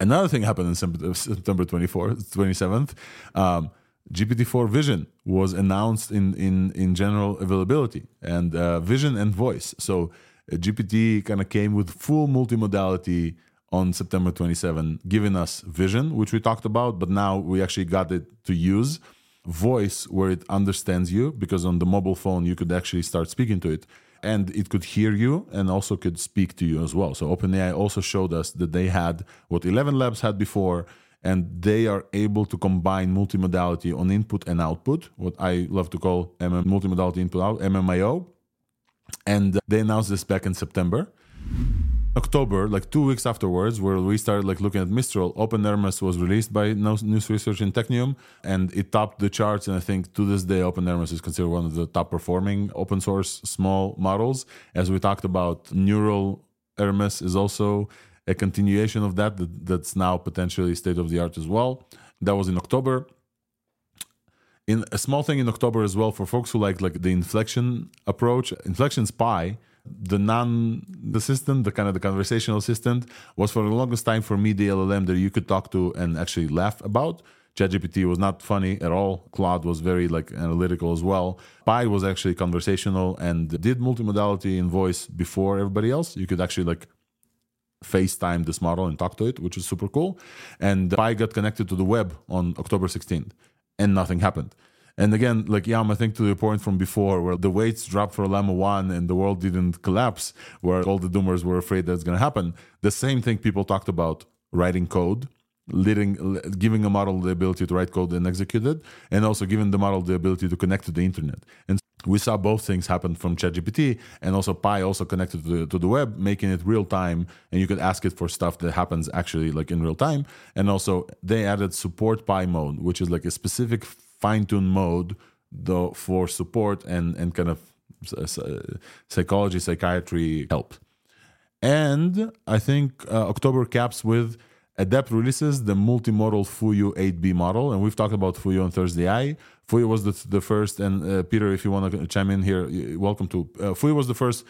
Another thing happened on September twenty-fourth, twenty-seventh. Um, G P T four Vision was announced in, in, in general availability, and uh, Vision and Voice. So uh, G P T kind of came with full multimodality on September twenty-seventh, giving us Vision, which we talked about, but now we actually got it to use. Voice, where it understands you, because on the mobile phone you could actually start speaking to it. And it could hear you and also could speak to you as well. So OpenAI also showed us that they had what eleven Labs had before, and they are able to combine multimodality on input and output, what I love to call M M, multimodality input out, M M I O. And they announced this back in September. October, like two weeks afterwards, where we started like looking at Mistral, OpenERMIS was released by News Research and Technium, and it topped the charts. And I think to this day, OpenERMIS is considered one of the top performing open source small models. As we talked about, Neural ERMIS is also a continuation of that, that that's now potentially state of the art as well. That was in October. In a small thing in October as well, for folks who like like the inflection approach, Inflection Spy, the non the assistant, the kind of the conversational assistant, was for the longest time for me the L L M that you could talk to and actually laugh about. ChatGPT was not funny at all. Claude was very like analytical as well. Pi was actually conversational and did multimodality in voice before everybody else. You could actually like FaceTime this model and talk to it, which is super cool. And Pi got connected to the web on October sixteenth and nothing happened. And again, like Yam, I think to the point from before where the weights dropped for Llama one and the world didn't collapse, where all the doomers were afraid that's going to happen. The same thing people talked about writing code, leading, giving a model the ability to write code and execute it, and also giving the model the ability to connect to the internet. And we saw both things happen from ChatGPT, and also Pi also connected to the, to the web, making it real time, and you could ask it for stuff that happens actually like in real time. And also they added support Pi mode, which is like a specific fine-tune mode though for support and, and kind of psychology, psychiatry help. And I think uh, October caps with Adept releases the multimodal Fuyu eight B model. And we've talked about Fuyu on Thursday I. Fuyu was the, the first, and uh, Peter, if you want to chime in here, welcome to. Uh, Fuyu was the first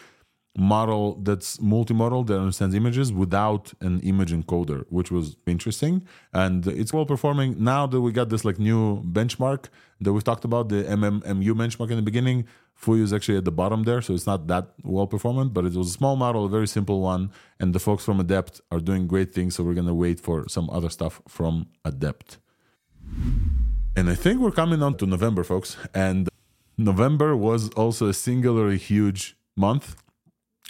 model that's multimodal that understands images without an image encoder, which was interesting, and it's well performing. Now that we got this like new benchmark that we've talked about, the M M M U benchmark in the beginning, Fuyu is actually at the bottom there, so it's not that well performant, but it was a small model, a very simple one, and the folks from Adept are doing great things, so we're going to wait for some other stuff from Adept. And I think we're coming on to November, folks, and November was also a singularly huge month.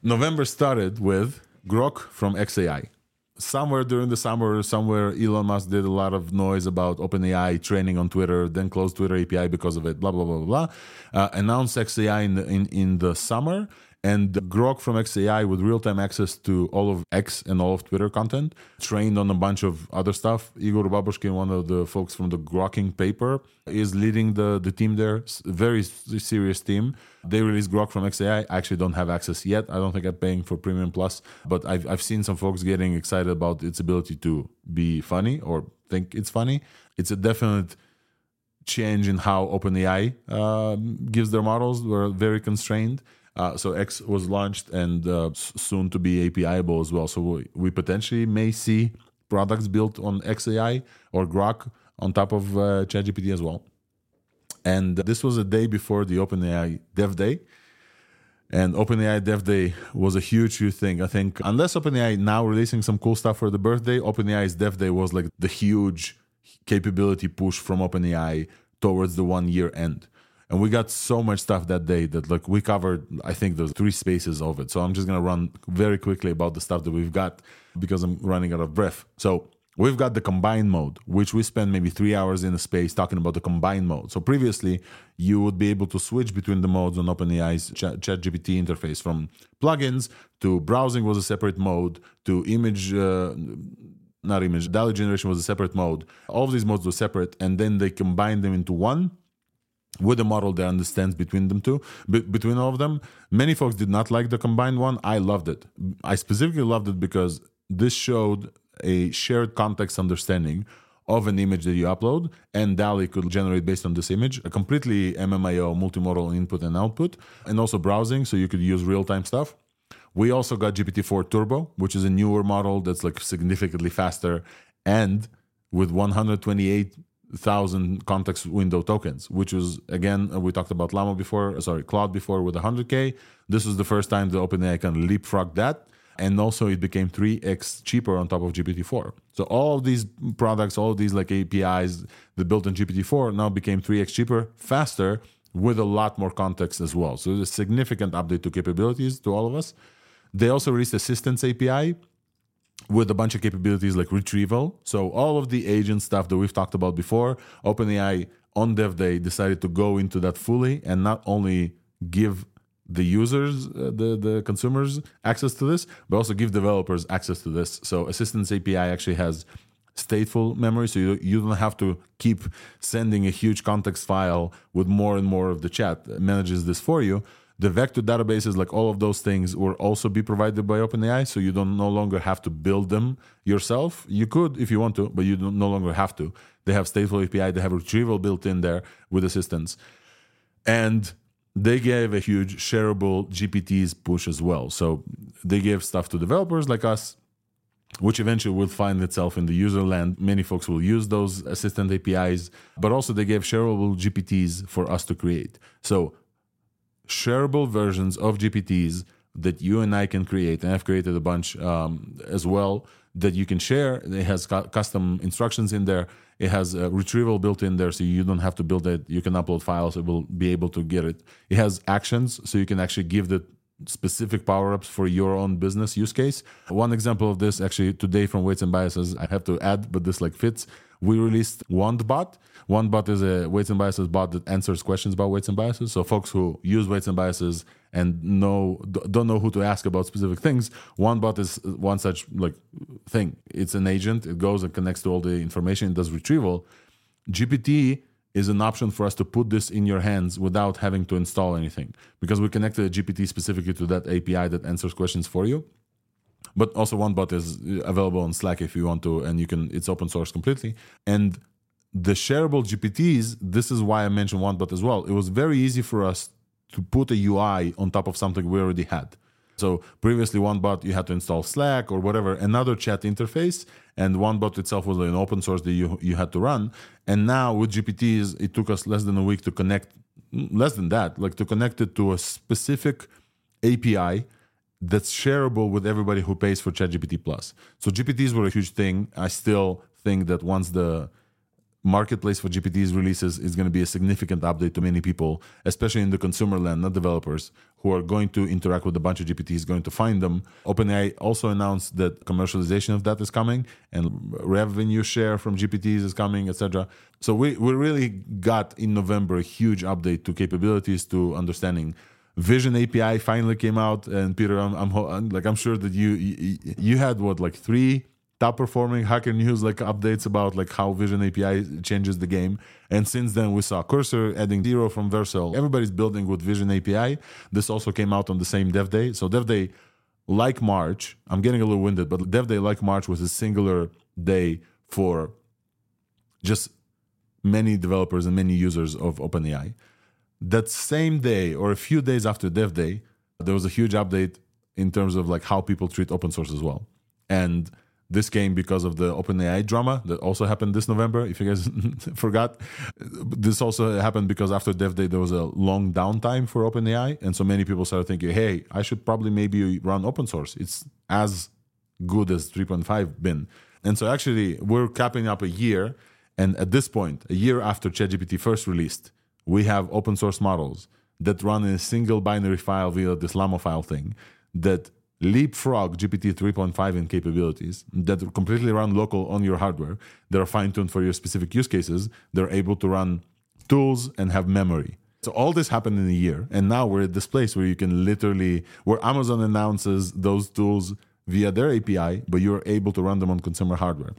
November started with Grok from xAI. Somewhere during the summer, somewhere Elon Musk did a lot of noise about OpenAI training on Twitter, then closed Twitter A P I because of it, blah, blah, blah, blah. Uh, announced xAI in the, in, in the summer, and Grok from xAI with real-time access to all of X and all of Twitter content, trained on a bunch of other stuff. Igor Babushkin, one of the folks from the Groking paper, is leading the, the team there, very serious team. They released Grok from xAI. I actually don't have access yet. I don't think I'm paying for Premium Plus, but I've, I've seen some folks getting excited about its ability to be funny or think it's funny. It's a definite change in how OpenAI uh, gives their models. We're very constrained. Uh, so X was launched and uh, soon to be APIable as well. So we, we potentially may see products built on xAI or Grok on top of uh, ChatGPT as well. And uh, this was a day before the OpenAI Dev Day. And OpenAI Dev Day was a huge, huge thing. I think unless OpenAI now releasing some cool stuff for the birthday, OpenAI's Dev Day was like the huge capability push from OpenAI towards the one year end. And we got so much stuff that day that like we covered, I think there's three spaces of it. So I'm just going to run very quickly about the stuff that we've got because I'm running out of breath. So we've got the combine mode, which we spent maybe three hours in a space talking about the combine mode. So previously you would be able to switch between the modes on OpenAI's ChatGPT interface, from plugins to browsing was a separate mode to image, uh, not image, dialogue generation was a separate mode. All of these modes were separate and then they combined them into one, with a model that understands between them two, b- between all of them. Many folks did not like the combined one. I loved it. I specifically loved it because this showed a shared context understanding of an image that you upload, and DALL-E could generate based on this image, a completely M M I O, multimodal input and output, and also browsing, so you could use real-time stuff. We also got G P T four Turbo, which is a newer model that's like significantly faster, and with one hundred twenty-eight thousand context window tokens, which is, again, we talked about Llama before, sorry, Claude before with one hundred K. This was the first time the OpenAI can leapfrog that. And also it became three x cheaper on top of G P T four. So all of these products, all of these like A P Is that built on G P T four now became three x cheaper, faster, with a lot more context as well. So there's a significant update to capabilities to all of us. They also released Assistance A P I, with a bunch of capabilities like retrieval. So all of the agent stuff that we've talked about before, OpenAI on Dev Day decided to go into that fully and not only give the users, uh, the, the consumers access to this, but also give developers access to this. So Assistance A P I actually has stateful memory, so you, you don't have to keep sending a huge context file with more and more of the chat. It manages this for you. The vector databases, like all of those things, will also be provided by OpenAI, so you don't no longer have to build them yourself. You could if you want to, but you don't, no longer have to. They have stateful A P I, they have retrieval built in there with assistance. And they gave a huge shareable G P Ts push as well. So they gave stuff to developers like us, which eventually will find itself in the user land. Many folks will use those assistant A P Is, but also they gave shareable G P Ts for us to create. So shareable versions of G P Ts that you and I can create, and I've created a bunch um, as well, that you can share. It has cu- custom instructions in there. It has uh, retrieval built in there, so you don't have to build it. You can upload files. It will be able to get it. It has actions, so you can actually give the specific power-ups for your own business use case. One example of this, actually, today from Weights and Biases, I have to add, but this like fits. We released WandBot. WandBot is a Weights and Biases bot that answers questions about weights and biases. So folks who use Weights and Biases and know don't know who to ask about specific things, WandBot is one such like thing. It's an agent. It goes and connects to all the information. It does retrieval. G P T is an option for us to put this in your hands without having to install anything, because we connected a G P T specifically to that A P I that answers questions for you. But also OneBot is available on Slack if you want to, and you can. It's open source completely. And the shareable G P Ts, this is why I mentioned OneBot as well. It was very easy for us to put a U I on top of something we already had. So previously, OneBot, you had to install Slack or whatever, another chat interface, and OneBot itself was an open source that you, you had to run. And now with G P Ts, it took us less than a week to connect, less than that, like to connect it to a specific A P I that's shareable with everybody who pays for ChatGPT Plus. So G P Ts were a huge thing. I still think that once the marketplace for G P Ts releases, is going to be a significant update to many people, especially in the consumer land, not developers, who are going to interact with a bunch of G P Ts, going to find them. OpenAI also announced that commercialization of that is coming, and revenue share from G P Ts is coming, et cetera. So we, we really got in November a huge update to capabilities, to understanding. Vision A P I finally came out, and Peter, I'm, I'm like I'm sure that you, you you had what like three. Top performing Hacker News like updates about like how Vision A P I changes the game. And since then we saw Cursor adding Zero from Vercel. Everybody's building with Vision A P I. This also came out on the same Dev Day. So Dev Day, like March, I'm getting a little winded, but Dev Day like March was a singular day for just many developers and many users of OpenAI. That same day or a few days after Dev Day, there was a huge update in terms of like how people treat open source as well. And this came because of the OpenAI drama that also happened this November, if you guys forgot. This also happened because after Dev Day, there was a long downtime for OpenAI. And so many people started thinking, hey, I should probably maybe run open source. It's as good as three point five been. And so actually, we're capping up a year. And at this point, a year after ChatGPT first released, we have open source models that run in a single binary file via this Llama file thing that leapfrog G P T three point five in capabilities, that are completely run local on your hardware. They're fine-tuned for your specific use cases. They're able to run tools and have memory. So all this happened in a year. And now we're at this place where you can literally, where Amazon announces those tools via their A P I, but you're able to run them on consumer hardware.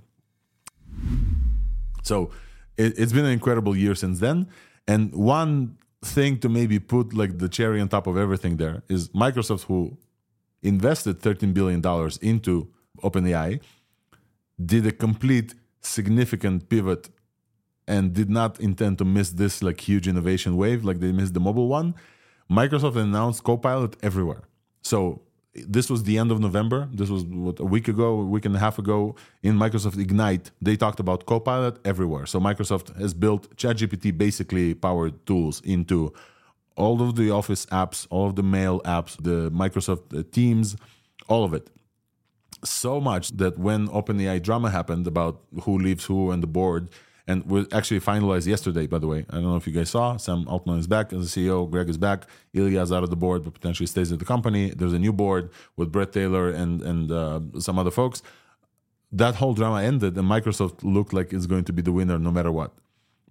So it, it's been an incredible year since then. And one thing to maybe put like the cherry on top of everything there is Microsoft, who invested thirteen billion dollars into OpenAI, did a complete significant pivot and did not intend to miss this like huge innovation wave like they missed the mobile one. Microsoft announced Copilot everywhere. So this was the end of November. This was what, a week ago, a week and a half ago in Microsoft Ignite. They talked about Copilot everywhere. So Microsoft has built ChatGPT basically powered tools into all of the Office apps, all of the Mail apps, the Microsoft Teams, all of it. So much that when OpenAI drama happened about who leaves who and the board, and was actually finalized yesterday, by the way. I don't know if you guys saw. Sam Altman is back as the C E O. Greg is back. Ilya is out of the board, but potentially stays at the company. There's a new board with Bret Taylor and, and uh, some other folks. That whole drama ended, and Microsoft looked like it's going to be the winner no matter what,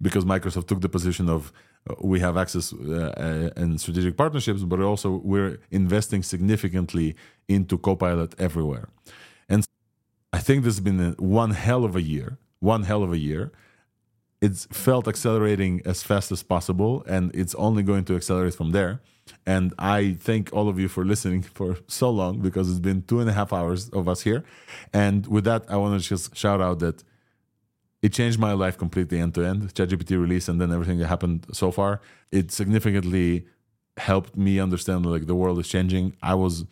because Microsoft took the position of we have access uh, and strategic partnerships, but also we're investing significantly into Copilot everywhere. And I think this has been one hell of a year, one hell of a year. It's felt accelerating as fast as possible, and it's only going to accelerate from there. And I thank all of you for listening for so long, because it's been two and a half hours of us here. And with that, I want to just shout out that it changed my life completely end-to-end. ChatGPT release and then everything that happened so far, it significantly helped me understand like the world is changing. I was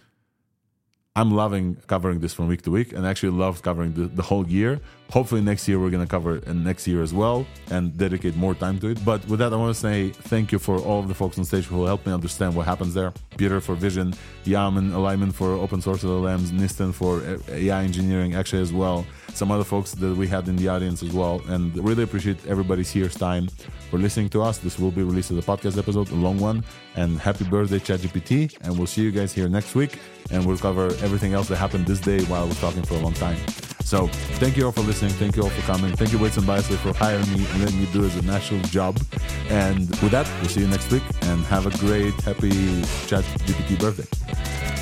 I'm loving covering this from week to week, and actually love covering the, the whole year. Hopefully next year we're going to cover it next year as well and dedicate more time to it. But with that, I want to say thank you for all of the folks on stage who helped me understand what happens there. Peter for vision, Yaman, Alignment for open source L L Ms, Nistan for A I engineering, actually as well. Some other folks that we had in the audience as well. And really appreciate everybody's here's time for listening to us. This will be released as a podcast episode, a long one. And happy birthday, ChatGPT. And we'll see you guys here next week. And we'll cover everything else that happened this day while we're talking for a long time. So thank you all for listening. Thank you all for coming. Thank you, Weights and Biases, for hiring me and letting me do it as a national job. And with that, we'll see you next week. And have a great, happy ChatGPT birthday.